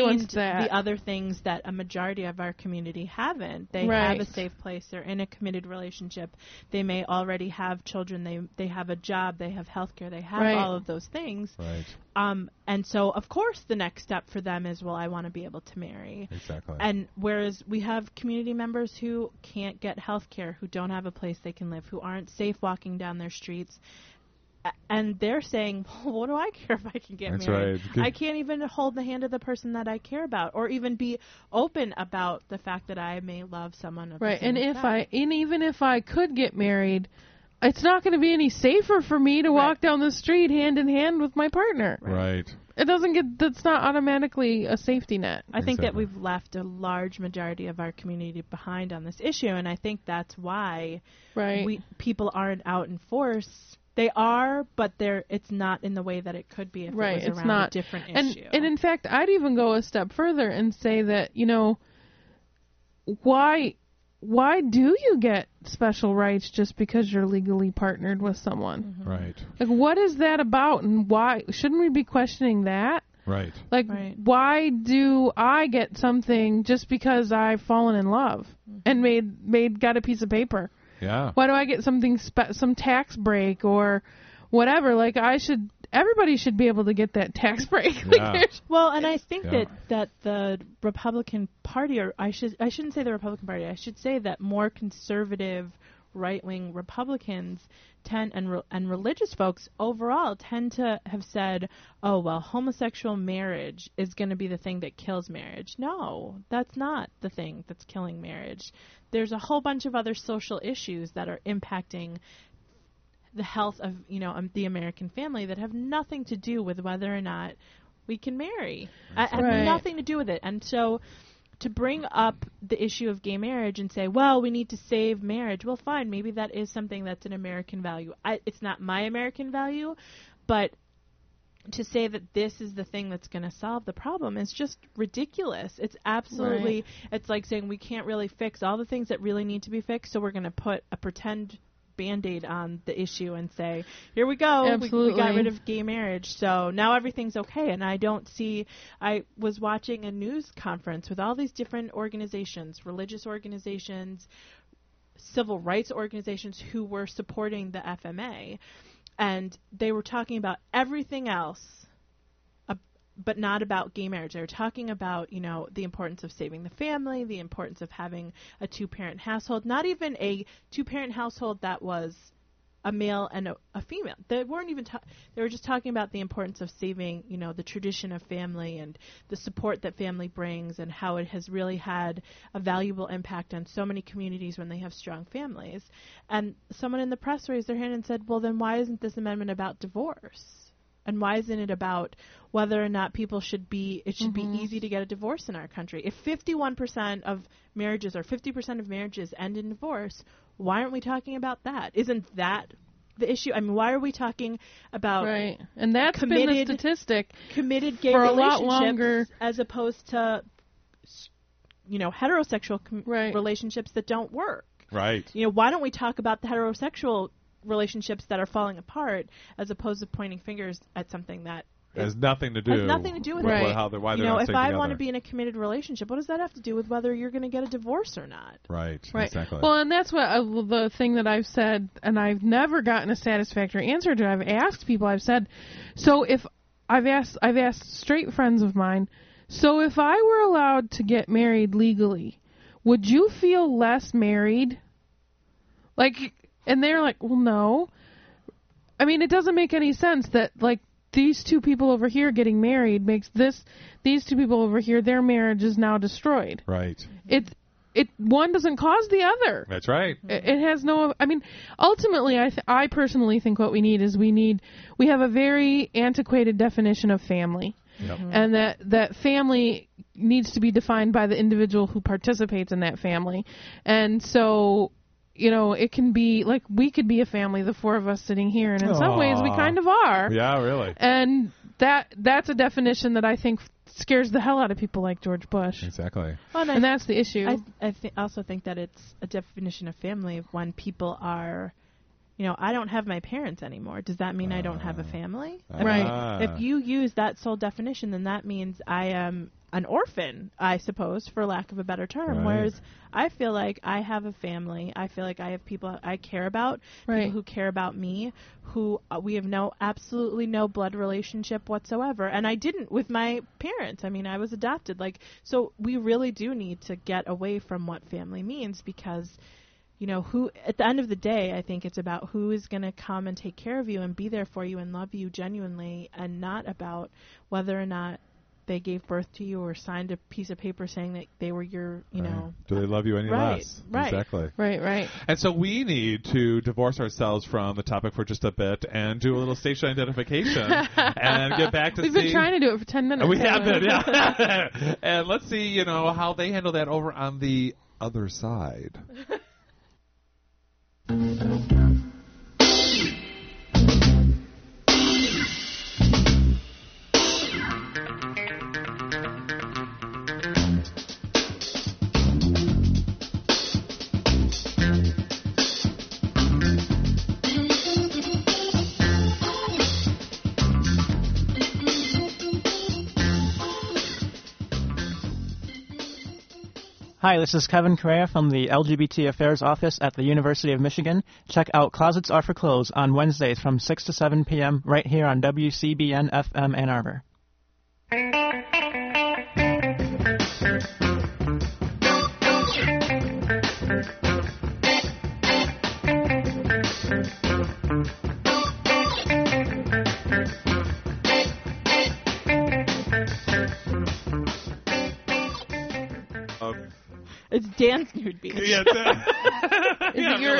wants that. The other things that a majority of our community haven't. They have a safe place. They're in a committed relationship. They may already have children. They have a job. They have health care. They have all of those things. Right. And so, of course, the next step for them is, well, I want to be able to marry. Exactly. And whereas we have community members who can't get health care, who don't have a place they can live, who aren't safe walking down their streets, And they're saying, well, what do I care if I can get married? That's right. I can't even hold the hand of the person that I care about or even be open about the fact that I may love someone. Right. And even if I could get married, it's not going to be any safer for me to walk down the street hand in hand with my partner. Right. It doesn't get, that's not automatically a safety net. I think that we've left a large majority of our community behind on this issue. And I think that's why people aren't out in force. They are, but it's not in the way that it could be if it was around a different issue. And in fact, I'd even go a step further and say that, you know, why do you get special rights just because you're legally partnered with someone? Mm-hmm. Right. Like, what is that about, and why shouldn't we be questioning that? Right. Like, why do I get something just because I've fallen in love and got a piece of paper? Yeah. Why do I get something, some tax break or whatever? Like, everybody should be able to get that tax break. Yeah. Well, and I think that the Republican Party, or I shouldn't say the Republican Party, I should say that more conservative right-wing Republicans and religious folks overall tend to have said, oh, well, homosexual marriage is going to be the thing that kills marriage. No, that's not the thing that's killing marriage. There's a whole bunch of other social issues that are impacting the health of, you know, the American family that have nothing to do with whether or not we can marry. Have nothing to do with it. And so to bring up the issue of gay marriage and say, well, we need to save marriage. Well, fine. Maybe that is something that's an American value. It's not my American value, but to say that this is the thing that's going to solve the problem is just ridiculous. It's absolutely, it's like saying we can't really fix all the things that really need to be fixed, so we're going to put a pretend Band-Aid on the issue and say, here we go, we got rid of gay marriage, so now everything's okay. And I was watching a news conference with all these different organizations, religious organizations, civil rights organizations who were supporting the FMA, and they were talking about everything else but not about gay marriage. They were talking about, you know, the importance of saving the family, the importance of having a two-parent household, not even a two-parent household that was a male and a female. They weren't even they were just talking about the importance of saving, you know, the tradition of family and the support that family brings and how it has really had a valuable impact on so many communities when they have strong families. And someone in the press raised their hand and said, well, then why isn't this amendment about divorce? And why isn't it about whether or not it should be easy to get a divorce in our country? If 51% of marriages or 50% of marriages end in divorce, why aren't we talking about that? Isn't that the issue? I mean, why are we talking about and that's been the statistic committed gay for relationships a lot longer, as opposed to, you know, heterosexual relationships that don't work? Right. You know, why don't we talk about the heterosexual relationships that are falling apart, as opposed to pointing fingers at something that has nothing to do with why they're not safe together. If I want to be in a committed relationship, what does that have to do with whether you're going to get a divorce or not? Right, exactly. Well, and that's what the thing that I've said, and I've never gotten a satisfactory answer to. I've asked people. I've said, so if I've asked straight friends of mine, so if I were allowed to get married legally, would you feel less married? Like. And they're like, well, no. I mean, it doesn't make any sense that, like, these two people over here getting married makes these two people over here, their marriage is now destroyed. Right. One doesn't cause the other. That's right. It has no, I mean, ultimately, I personally think what we need is we have a very antiquated definition of family. Yep. And that family needs to be defined by the individual who participates in that family. And so, you know, it can be, like, we could be a family, the four of us sitting here, and in some ways we kind of are. Yeah, really. And that's a definition that I think scares the hell out of people like George Bush. Exactly. Well, and that's the issue. I also think that it's a definition of family when people are, you know, I don't have my parents anymore. Does that mean I don't have a family? If you use that sole definition, then that means I am an orphan, I suppose, for lack of a better term. Right. Whereas I feel like I have a family. I feel like I have people I care about, people who care about me, who we have absolutely no blood relationship whatsoever. And I didn't with my parents. I mean, I was adopted. Like, so we really do need to get away from what family means, because, you know, who at the end of the day, I think it's about who is going to come and take care of you and be there for you and love you genuinely, and not about whether or not they gave birth to you or signed a piece of paper saying that they were your, you know. Do they love you any less? Right. Exactly. Right. And so we need to divorce ourselves from the topic for just a bit and do a little station identification and get back to see. We've been trying to do it for 10 minutes. We have been, yeah. And let's see, you know, how they handle that over on the other side. Hi, this is Kevin Correa from the LGBT Affairs Office at the University of Michigan. Check out Closets Are for Clothes on Wednesdays from 6 to 7 p.m. right here on WCBN FM Ann Arbor. It's Dan's Nude Beach. Yeah,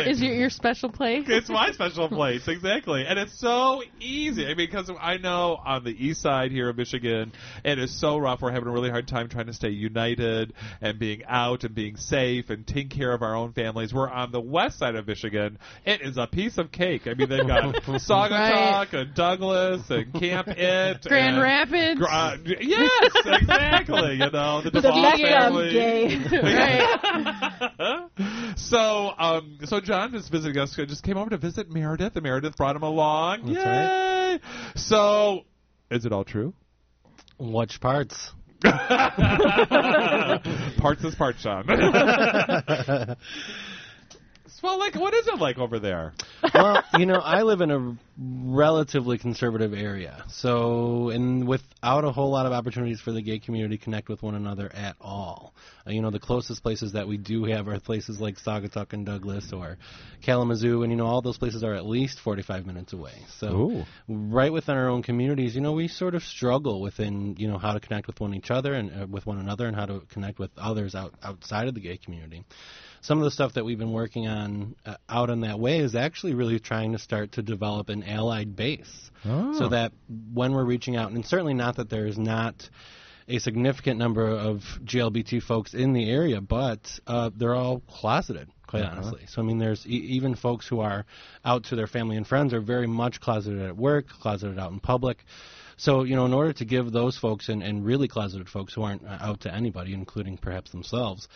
is it your special place? It's my special place, exactly. And it's so easy. I mean, because I know on the east side here of Michigan, it is so rough. We're having a really hard time trying to stay united and being out and being safe and taking care of our own families. We're on the west side of Michigan. It is a piece of cake. I mean, they've got Saugatuck and Douglas and Camp It. Grand Rapids. Yes, exactly. You know, the DuPont family. Right. So John is visiting us. Just came over to visit Meredith, and Meredith brought him along. That's yay! Right. So, is it all true? Watch parts. Parts is parts, John. Well, like, what is it like over there? Well, you know, I live in a relatively conservative area, so and without a whole lot of opportunities for the gay community to connect with one another at all. You know, the closest places that we do have are places like Saugatuck and Douglas or Kalamazoo, and, you know, all those places are at least 45 minutes away. So ooh. Right within our own communities, you know, we sort of struggle within, you know, how to connect with one another and how to connect with others outside of the gay community. Some of the stuff that we've been working on out in that way is actually really trying to start to develop an allied base so that when we're reaching out, and certainly not that there's not a significant number of GLBT folks in the area, but they're all closeted, quite honestly. So, I mean, there's even folks who are out to their family and friends are very much closeted at work, closeted out in public. So, you know, in order to give those folks and really closeted folks who aren't out to anybody, including perhaps themselves,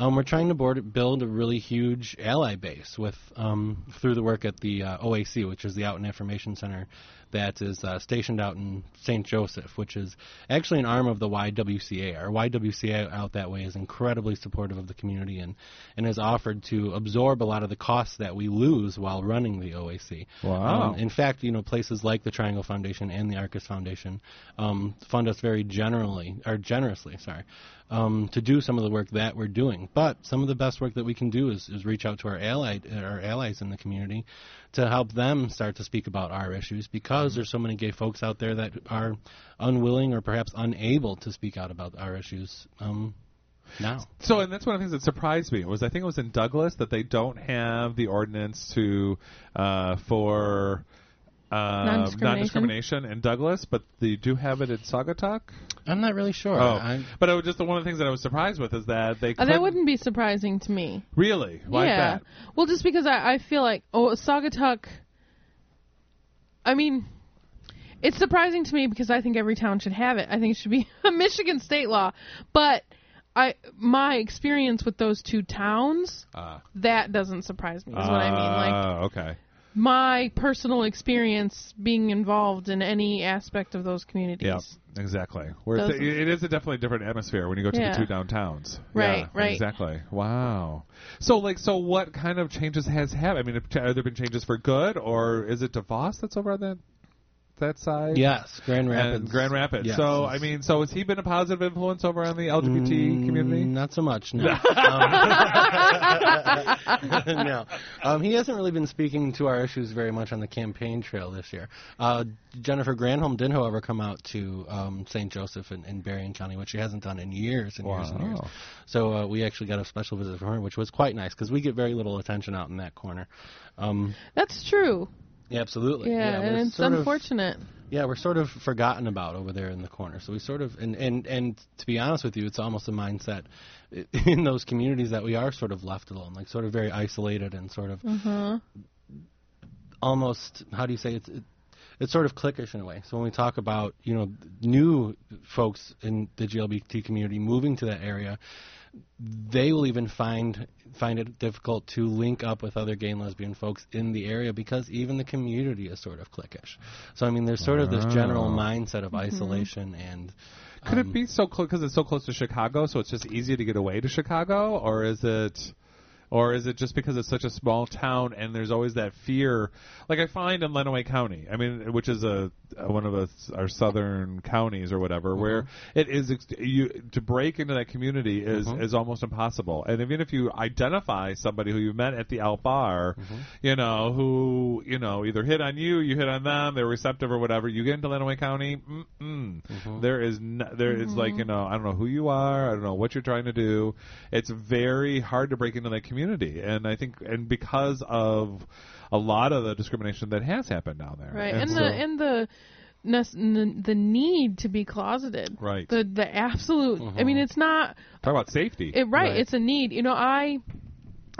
we're trying to build a really huge ally base with through the work at the OAC, which is the Out and Affirmation Center that is stationed out in St. Joseph, which is actually an arm of the YWCA. Our YWCA out that way is incredibly supportive of the community and has offered to absorb a lot of the costs that we lose while running the OAC. Wow. In fact, you know, places like the Triangle Foundation and the Arcus Foundation fund us generously to do some of the work that we're doing. But some of the best work that we can do is reach out to our allies in the community to help them start to speak about our issues, because there's so many gay folks out there that are unwilling or perhaps unable to speak out about our issues now. So, and that's one of the things that surprised me was I think it was in Douglas that they don't have the ordinance to for non-discrimination in Douglas, but they do have it at Saugatuck? I'm not really sure. Oh. But it was just one of the things that I was surprised with is that they couldn't. That wouldn't be surprising to me. Really? Why that? Well, just because I feel like Saugatuck, I mean, it's surprising to me because I think every town should have it. I think it should be a Michigan state law. But my experience with those two towns, that doesn't surprise me is what I mean. Like, okay. My personal experience being involved in any aspect of those communities. Yeah, exactly. It is a definitely different atmosphere when you go to the two downtowns. Right, yeah, right. Exactly. Wow. So, so what kind of changes has happened? I mean, have there been changes for good, or is it DeVos that's over on that? that side? Yes, Grand Rapids. And Grand Rapids. Yes. So, I mean, so has he been a positive influence over on the LGBT community? Not so much, no. No. He hasn't really been speaking to our issues very much on the campaign trail this year. Jennifer Granholm did, however, come out to St. Joseph in Berrien County, which she hasn't done in years and years and years. So we actually got a special visit from her, which was quite nice because we get very little attention out in that corner. That's true. Yeah, absolutely. Yeah, and it's unfortunate. Yeah, we're sort of forgotten about over there in the corner. So we sort of, and to be honest with you, it's almost a mindset in those communities that we are sort of left alone, like sort of very isolated and sort of almost, how do you say, it's sort of cliquish in a way. So when we talk about, you know, new folks in the GLBT community moving to that area, they will even find it difficult to link up with other gay and lesbian folks in the area because even the community is sort of cliquish. So, I mean, there's sort of this general mindset of isolation and... Could it be so close, because it's so close to Chicago, so it's just easy to get away to Chicago? Or is it just because it's such a small town and there's always that fear? Like I find in Lenawee County, I mean, which is one of our southern counties or whatever, where it is to break into that community is almost impossible. And even if you identify somebody who you met at the out bar, who either hit on you, you hit on them, they're receptive or whatever, you get into Lenawee County, there is it's like I don't know who you are, I don't know what you're trying to do. It's very hard to break into that community. And I think, and because of a lot of the discrimination that has happened down there, right, and the need to be closeted, right, the absolute. I mean, it's not talk about safety, right? It's a need. You know, I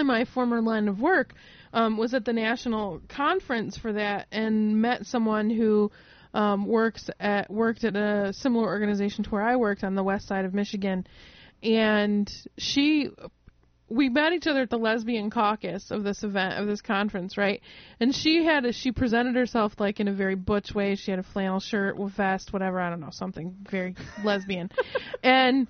in my former line of work was at the national conference for that and met someone who worked at a similar organization to where I worked on the west side of Michigan, and she. We met each other at the lesbian caucus of this event, of this conference, right? And she presented herself like in a very butch way. She had a flannel shirt, vest, whatever, I don't know, something very lesbian. And,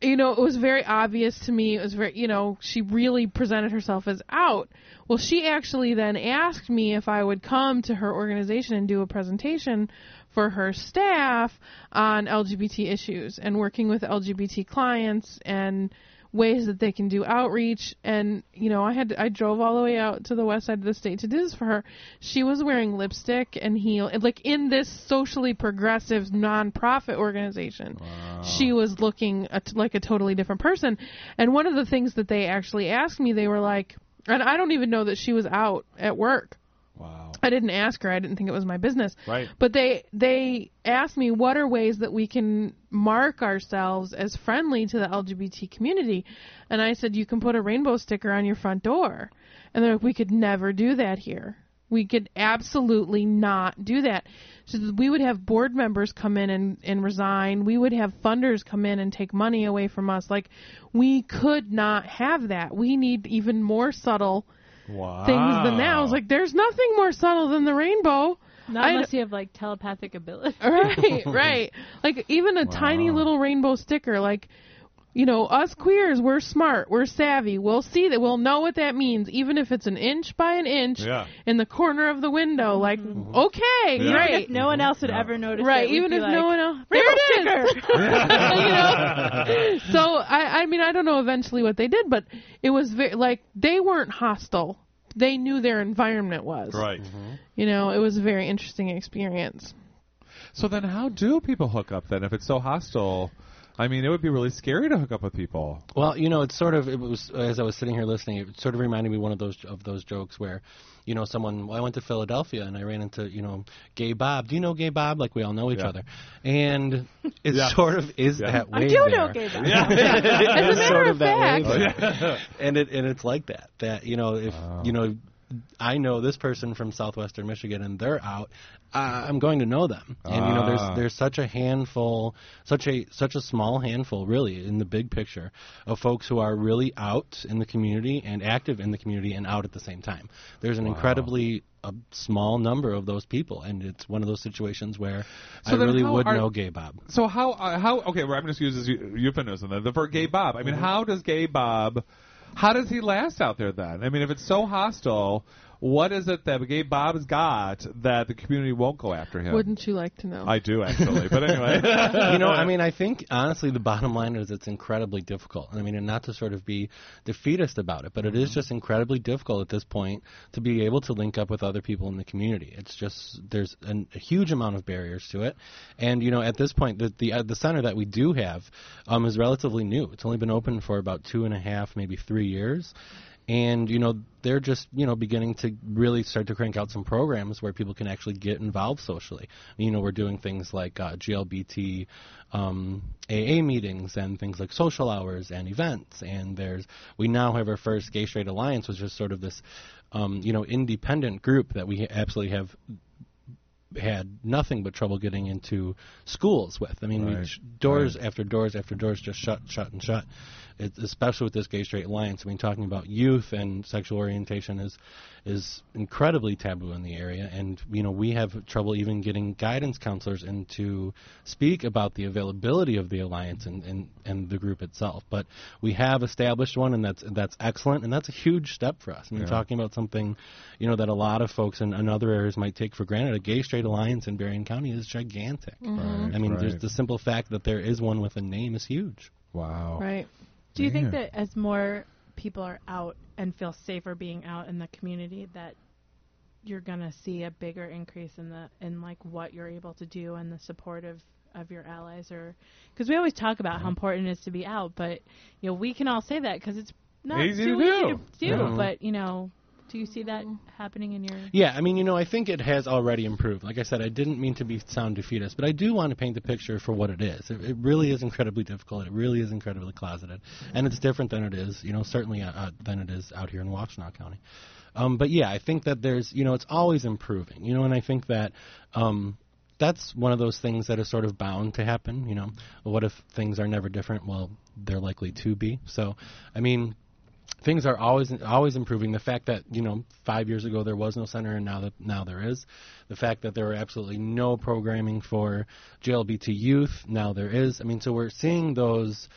you know, it was very obvious to me. It was very, she really presented herself as out. Well, she actually then asked me if I would come to her organization and do a presentation for her staff on LGBT issues and working with LGBT clients and ways that they can do outreach. And I drove all the way out to the west side of the state to do this for her. She was wearing lipstick and heel, like in this socially progressive nonprofit organization. Wow. She was looking like a totally different person. And one of the things that they actually asked me, they were like, and I don't even know that she was out at work. Wow. I didn't ask her. I didn't think it was my business. Right. But they asked me, what are ways that we can mark ourselves as friendly to the LGBT community? And I said, you can put a rainbow sticker on your front door. And they're like, we could never do that here. We could absolutely not do that. So we would have board members come in and resign. We would have funders come in and take money away from us. Like, we could not have that. We need even more subtle things than that. I was like, there's nothing more subtle than the rainbow. Not unless you have, like, telepathic ability. Right, right. Like, even a tiny little rainbow sticker, like, us queers, we're smart, we're savvy, we'll see that, we'll know what that means, even if it's an inch by an inch in the corner of the window, like, okay, right. Even if no one else would ever notice it, even if no one else, there it is! So, I mean, I don't know eventually what they did, but it was, they weren't hostile. They knew their environment was. Right. It was a very interesting experience. So then how do people hook up then if it's so hostile? I mean, it would be really scary to hook up with people. Well, it was as I was sitting here listening, it sort of reminded me of those jokes where, I went to Philadelphia and I ran into, Gay Bob. Do you know Gay Bob? Like, we all know each other. And it sort of is that way. I do know Gay Bob. As a matter of fact. And it's like that, if, I know this person from southwestern Michigan and they're out, I'm going to know them. And, there's such a handful, such a small handful, really, in the big picture of folks who are really out in the community and active in the community and out at the same time. There's an incredibly small number of those people, and it's one of those situations where know Gay Bob. So how okay, well, I'm going to use this euphemism then, for Gay Bob. I mean, how does Gay Bob... How does he last out there then? I mean, if it's so hostile, What is it that Gay Bob's got that the community won't go after him? Wouldn't you like to know? I do, actually. But anyway. You know, I mean, I think, honestly, the bottom line is it's incredibly difficult. I mean, and not to sort of be defeatist about it, but it is just incredibly difficult at this point to be able to link up with other people in the community. It's just, there's a huge amount of barriers to it. And, you know, at this point, the center that we do have is relatively new. It's only been open for about 2.5, maybe 3 years. And, you know, they're just, you know, beginning to really start to crank out some programs where people can actually get involved socially. You know, we're doing things like GLBT AA meetings and things like social hours and events. And we now have our first Gay-Straight Alliance, which is sort of this, you know, independent group that we absolutely have had nothing but trouble getting into schools with. I mean, doors after doors after doors just shut. It's, especially with this Gay-Straight Alliance. I mean, talking about youth and sexual orientation is incredibly taboo in the area, and you know we have trouble even getting guidance counselors in to speak about the availability of the Alliance and the group itself. But we have established one, and that's excellent, and that's a huge step for us. I mean, talking about something, you know, that a lot of folks in other areas might take for granted. A Gay-Straight Alliance in Berrien County is gigantic. I mean, there's the simple fact that there is one with a name is huge. Wow. Right. Do you think that as more people are out and feel safer being out in the community, that you're going to see a bigger increase in like what you're able to do and the support of your allies? Or because we always talk about how important it is to be out, but you know we can all say that because it's not easy to do. Yeah. But you know. Do you see that happening in your... Yeah, I mean, you know, I think it has already improved. Like I said, I didn't mean to be sound defeatist, but I do want to paint the picture for what it is. It really is incredibly difficult. It really is incredibly closeted. And it's different than it is, you know, certainly than it is out here in Washtenaw County. But, yeah, I think that there's, you know, it's always improving, you know, and I think that... that's one of those things that is sort of bound to happen, you know. What if things are never different? Well, they're likely to be. So, I mean... Things are always improving. The fact that, you know, 5 years ago there was no center and now there is. The fact that there were absolutely no programming for GLBT youth, now there is. I mean, so we're seeing those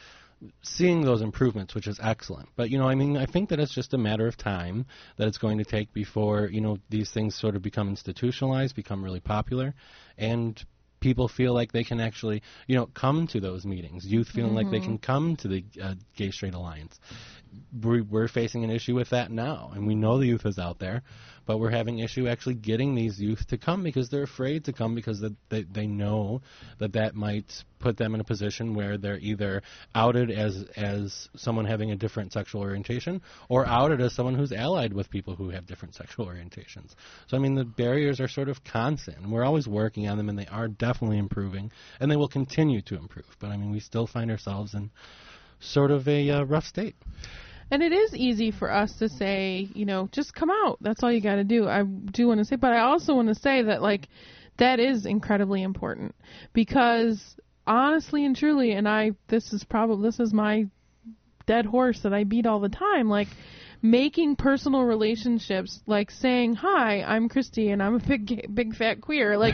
improvements, which is excellent. But, you know, I mean, I think that it's just a matter of time that it's going to take before, you know, these things sort of become institutionalized, become really popular, and people feel like they can actually, you know, come to those meetings. Youth feeling like they can come to the Gay-Straight Alliance. We're facing an issue with that now, and we know the youth is out there, but we're having issue actually getting these youth to come because they're afraid to come because they know that might put them in a position where they're either outed as someone having a different sexual orientation or outed as someone who's allied with people who have different sexual orientations. So, I mean, the barriers are sort of constant, and we're always working on them, and they are definitely improving, and they will continue to improve. But, I mean, we still find ourselves in sort of a rough state. And it is easy for us to say, you know, just come out. That's all you got to do. I do want to say, but I also want to say that, like, that is incredibly important because honestly and truly, and this is my dead horse that I beat all the time, like making personal relationships, like saying, hi, I'm Christy and I'm a big fat queer, like,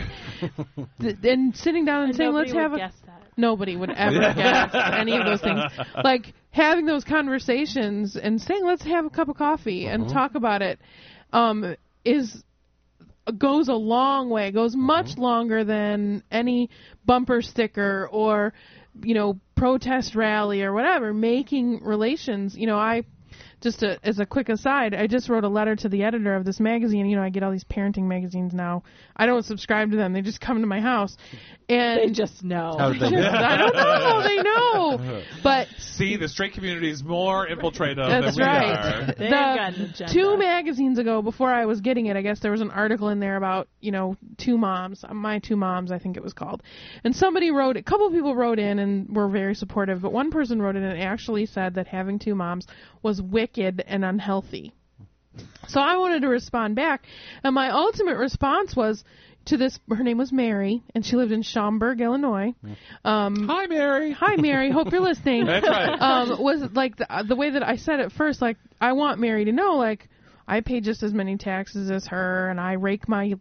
and sitting down and saying, let's have a... Nobody would ever guess any of those things. Like having those conversations and saying, let's have a cup of coffee and talk about it goes a long way. It goes much longer than any bumper sticker or, you know, protest rally or whatever. Making relations, you know, as a quick aside, I just wrote a letter to the editor of this magazine. You know, I get all these parenting magazines now. I don't subscribe to them. They just come to my house. And they just know. I don't know how they know. But see, the straight community is more infiltrated than we are. They got an agenda. 2 magazines ago, before I was getting it, I guess there was an article in there about, you know, My Two Moms, I think it was called. And a couple of people wrote in and were very supportive, but one person wrote in and actually said that having 2 moms was wicked and unhealthy. So I wanted to respond back, and my ultimate response was to this. Her name was Mary, and she lived in Schaumburg, Illinois. Hi, Mary. Hi, Mary. Hope you're listening. That's right. Was like the way that I said it first. Like, I want Mary to know, like, I pay just as many taxes as her, and I rake my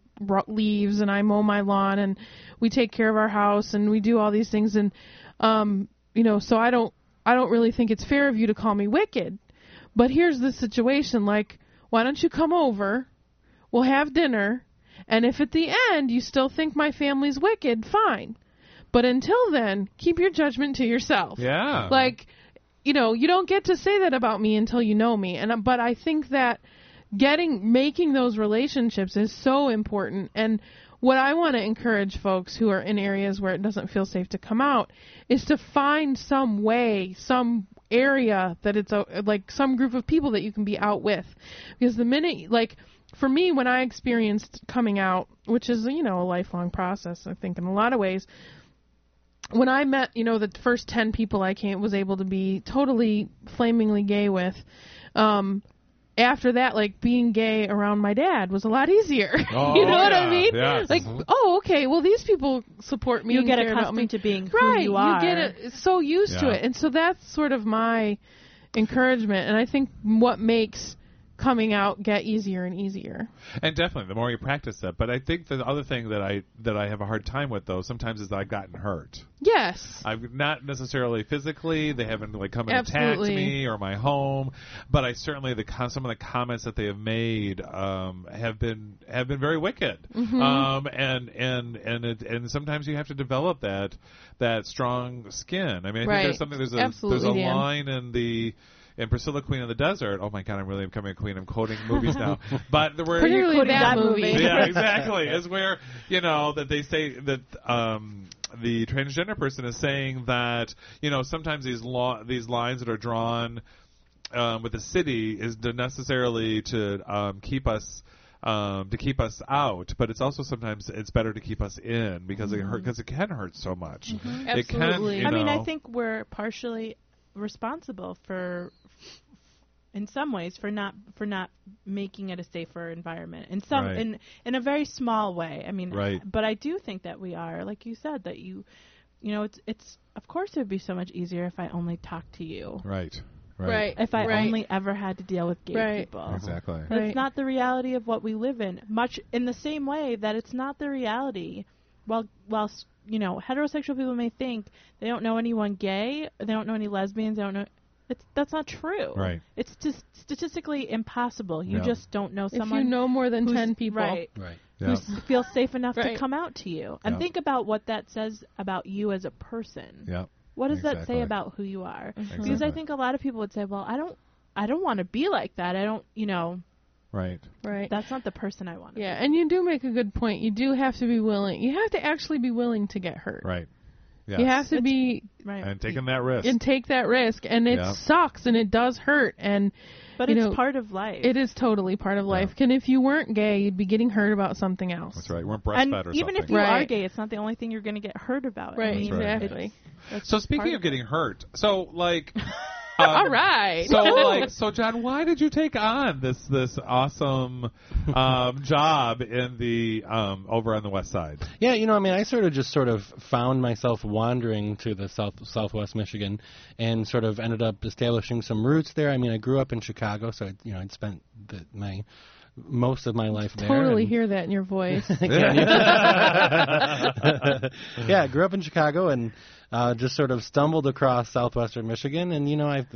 leaves, and I mow my lawn, and we take care of our house, and we do all these things, and you know, so I don't really think it's fair of you to call me wicked. But here's the situation, like, why don't you come over We'll have dinner, and if at the end you still think my family's wicked, fine. But until then, keep your judgment to yourself. Yeah. Like, you know, you don't get to say that about me until you know me. And but I think that making those relationships is so important. And what I want to encourage folks who are in areas where it doesn't feel safe to come out is to find some way, some area that it's like some group of people that you can be out with. Because the minute, like, for me, when I experienced coming out, which is, you know, a lifelong process, I think, in a lot of ways, when I met, you know, the first 10 people I was able to be totally flamingly gay with, after that, like, being gay around my dad was a lot easier. Oh, you know what I mean? Yeah. Like, oh, okay, well, these people support me. You get accustomed to being who you are. Right, you get so used to it. And so that's sort of my encouragement. And I think what makes coming out get easier and easier. And definitely, the more you practice that. But I think the other thing that I have a hard time with, though, sometimes is that I've gotten hurt. Yes. I've not necessarily physically. They haven't like come and attacked me or my home. But I certainly, some of the comments that they have made have been very wicked. Mm-hmm. And sometimes you have to develop that strong skin. I mean, I think there's a line in the. And Priscilla, Queen of the Desert. Oh, my God, I'm really becoming a queen. I'm quoting movies now. But particularly that movie. Yeah, exactly. Is where, you know, that they say that the transgender person is saying that, you know, sometimes these lines that are drawn with the city is necessarily to keep us out, but it's also sometimes it's better to keep us in because it can hurt so much. Mm-hmm. Absolutely. It can, I think we're partially responsible for, in some ways, for not making it a safer environment in a very small way. I mean, but I do think that we are, like you said, that you know, it's of course it would be so much easier if I only talked to you. Right. Right. If I only ever had to deal with gay people. Exactly. That's not the reality of what we live in. Much in the same way that it's not the reality. While you know, heterosexual people may think they don't know anyone gay, they don't know any lesbians, they don't know. That's not true. Right. It's just statistically impossible. You just don't know someone. If you know more than 10 people, who feel safe enough to come out to you, and think about what that says about you as a person. Yeah. What does that say about who you are? Mm-hmm. Because I think a lot of people would say, "Well, I don't want to be like that. I don't, you know." Right. That's not the person I want to be. And you do make a good point. You do have to be willing. You have to actually be willing to get hurt. Right. Yes. You have to be... Right. And taking that risk. And take that risk. And it sucks, and it does hurt. But it's part of life. It is totally part of life. And if you weren't gay, you'd be getting hurt about something else. That's right. You weren't breastfed or something. Even if you are gay, it's not the only thing you're going to get hurt about. Right. I mean, exactly. So speaking of getting hurt, so like... All right. So John, why did you take on this awesome job in the over on the west side? Yeah, you know, I mean, I sort of found myself wandering to the southwest Michigan, and sort of ended up establishing some roots there. I mean, I grew up in Chicago, so I'd spent most of my life there. Totally hear that in your voice. Yeah, I grew up in Chicago and just sort of stumbled across southwestern Michigan, and, you know, I've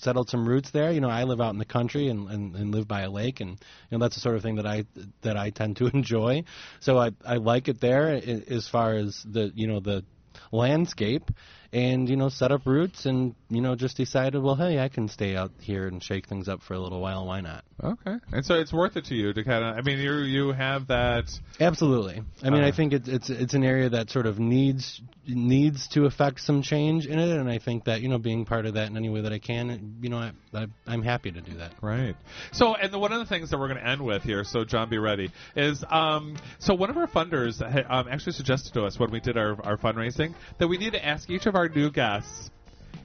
settled some roots there. You know, I live out in the country and live by a lake, and, you know, that's the sort of thing that I tend to enjoy. So I like it there as far as the landscape, and, you know, set up roots, and, you know, just decided, well, hey, I can stay out here and shake things up for a little while. Why not? Okay. And so it's worth it to you to kind of, I mean, you have that. Absolutely. I mean, I think it's an area that sort of needs to affect some change in it, and I think that, you know, being part of that in any way that I can, you know, I'm happy to do that. Right. So, and one of the things that we're going to end with here, so John, be ready, is so one of our funders actually suggested to us when we did our fundraising that we need to ask each of our new guests,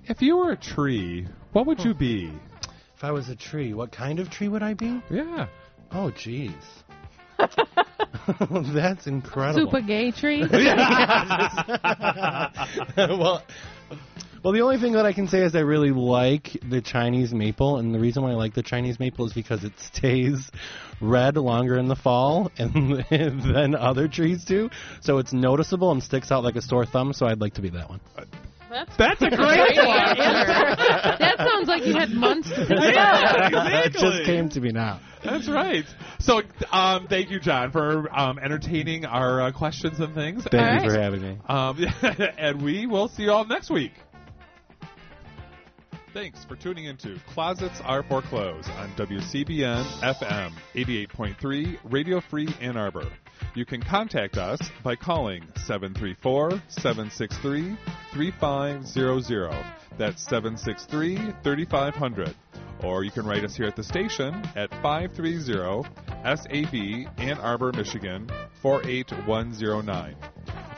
if you were a tree, what would you be? If I was a tree, what kind of tree would I be? Yeah. Oh, jeez. That's incredible. Super gay tree? Well, the only thing that I can say is I really like the Chinese maple, and the reason why I like the Chinese maple is because it stays red longer in the fall than other trees do, so it's noticeable and sticks out like a sore thumb, so I'd like to be that one. That's a great one. That sounds like you had months to think about. Yeah, exactly. It just came to me now. That's right. So thank you, John, for entertaining our questions and things. Thank you for having me. And we will see you all next week. Thanks for tuning into Closets Are Foreclosed on WCBN FM 88.3 Radio Free Ann Arbor. You can contact us by calling 734-763-3500. That's 763-3500. Or you can write us here at the station at 530 SAB Ann Arbor, Michigan 48109.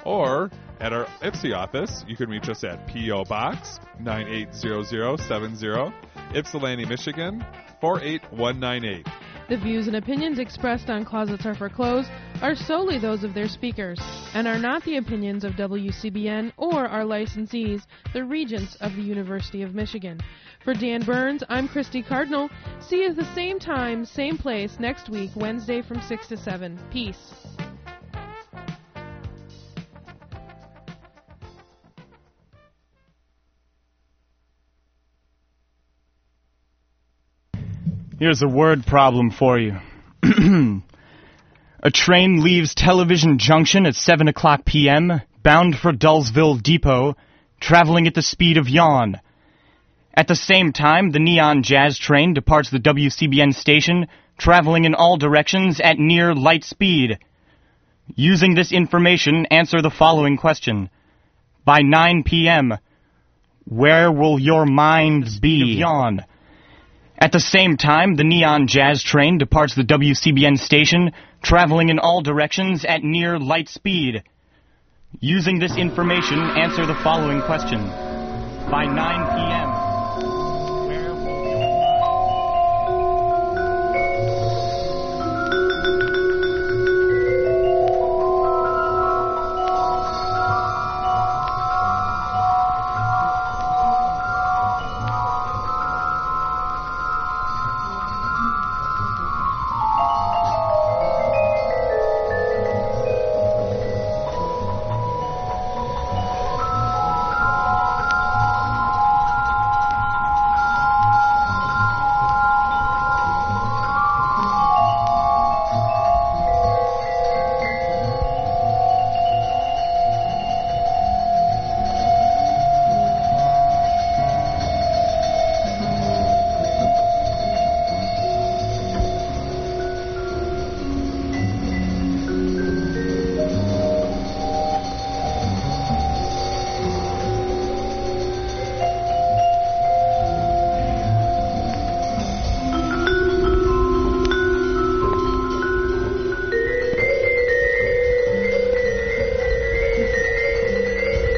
Or at our IFSC office, you can reach us at P.O. Box 980070, Ypsilanti, Michigan 48198. The views and opinions expressed on Closets Are Foreclosed are solely those of their speakers and are not the opinions of WCBN or our licensees, the Regents of the University of Michigan. For Dan Burns, I'm Christy Cardinal. See you at the same time, same place next week, Wednesday from 6 to 7. Peace. Here's a word problem for you. A train leaves Television Junction at 7 o'clock p.m., bound for Dulzville Depot, traveling at the speed of yawn. At the same time, the Neon Jazz train departs the WCBN station, traveling in all directions at near light speed. Using this information, answer the following question. By 9 p.m., where will your minds be? Yawn. At the same time, the Neon Jazz train departs the WCBN station, traveling in all directions at near light speed. Using this information, answer the following question. By 9 p.m.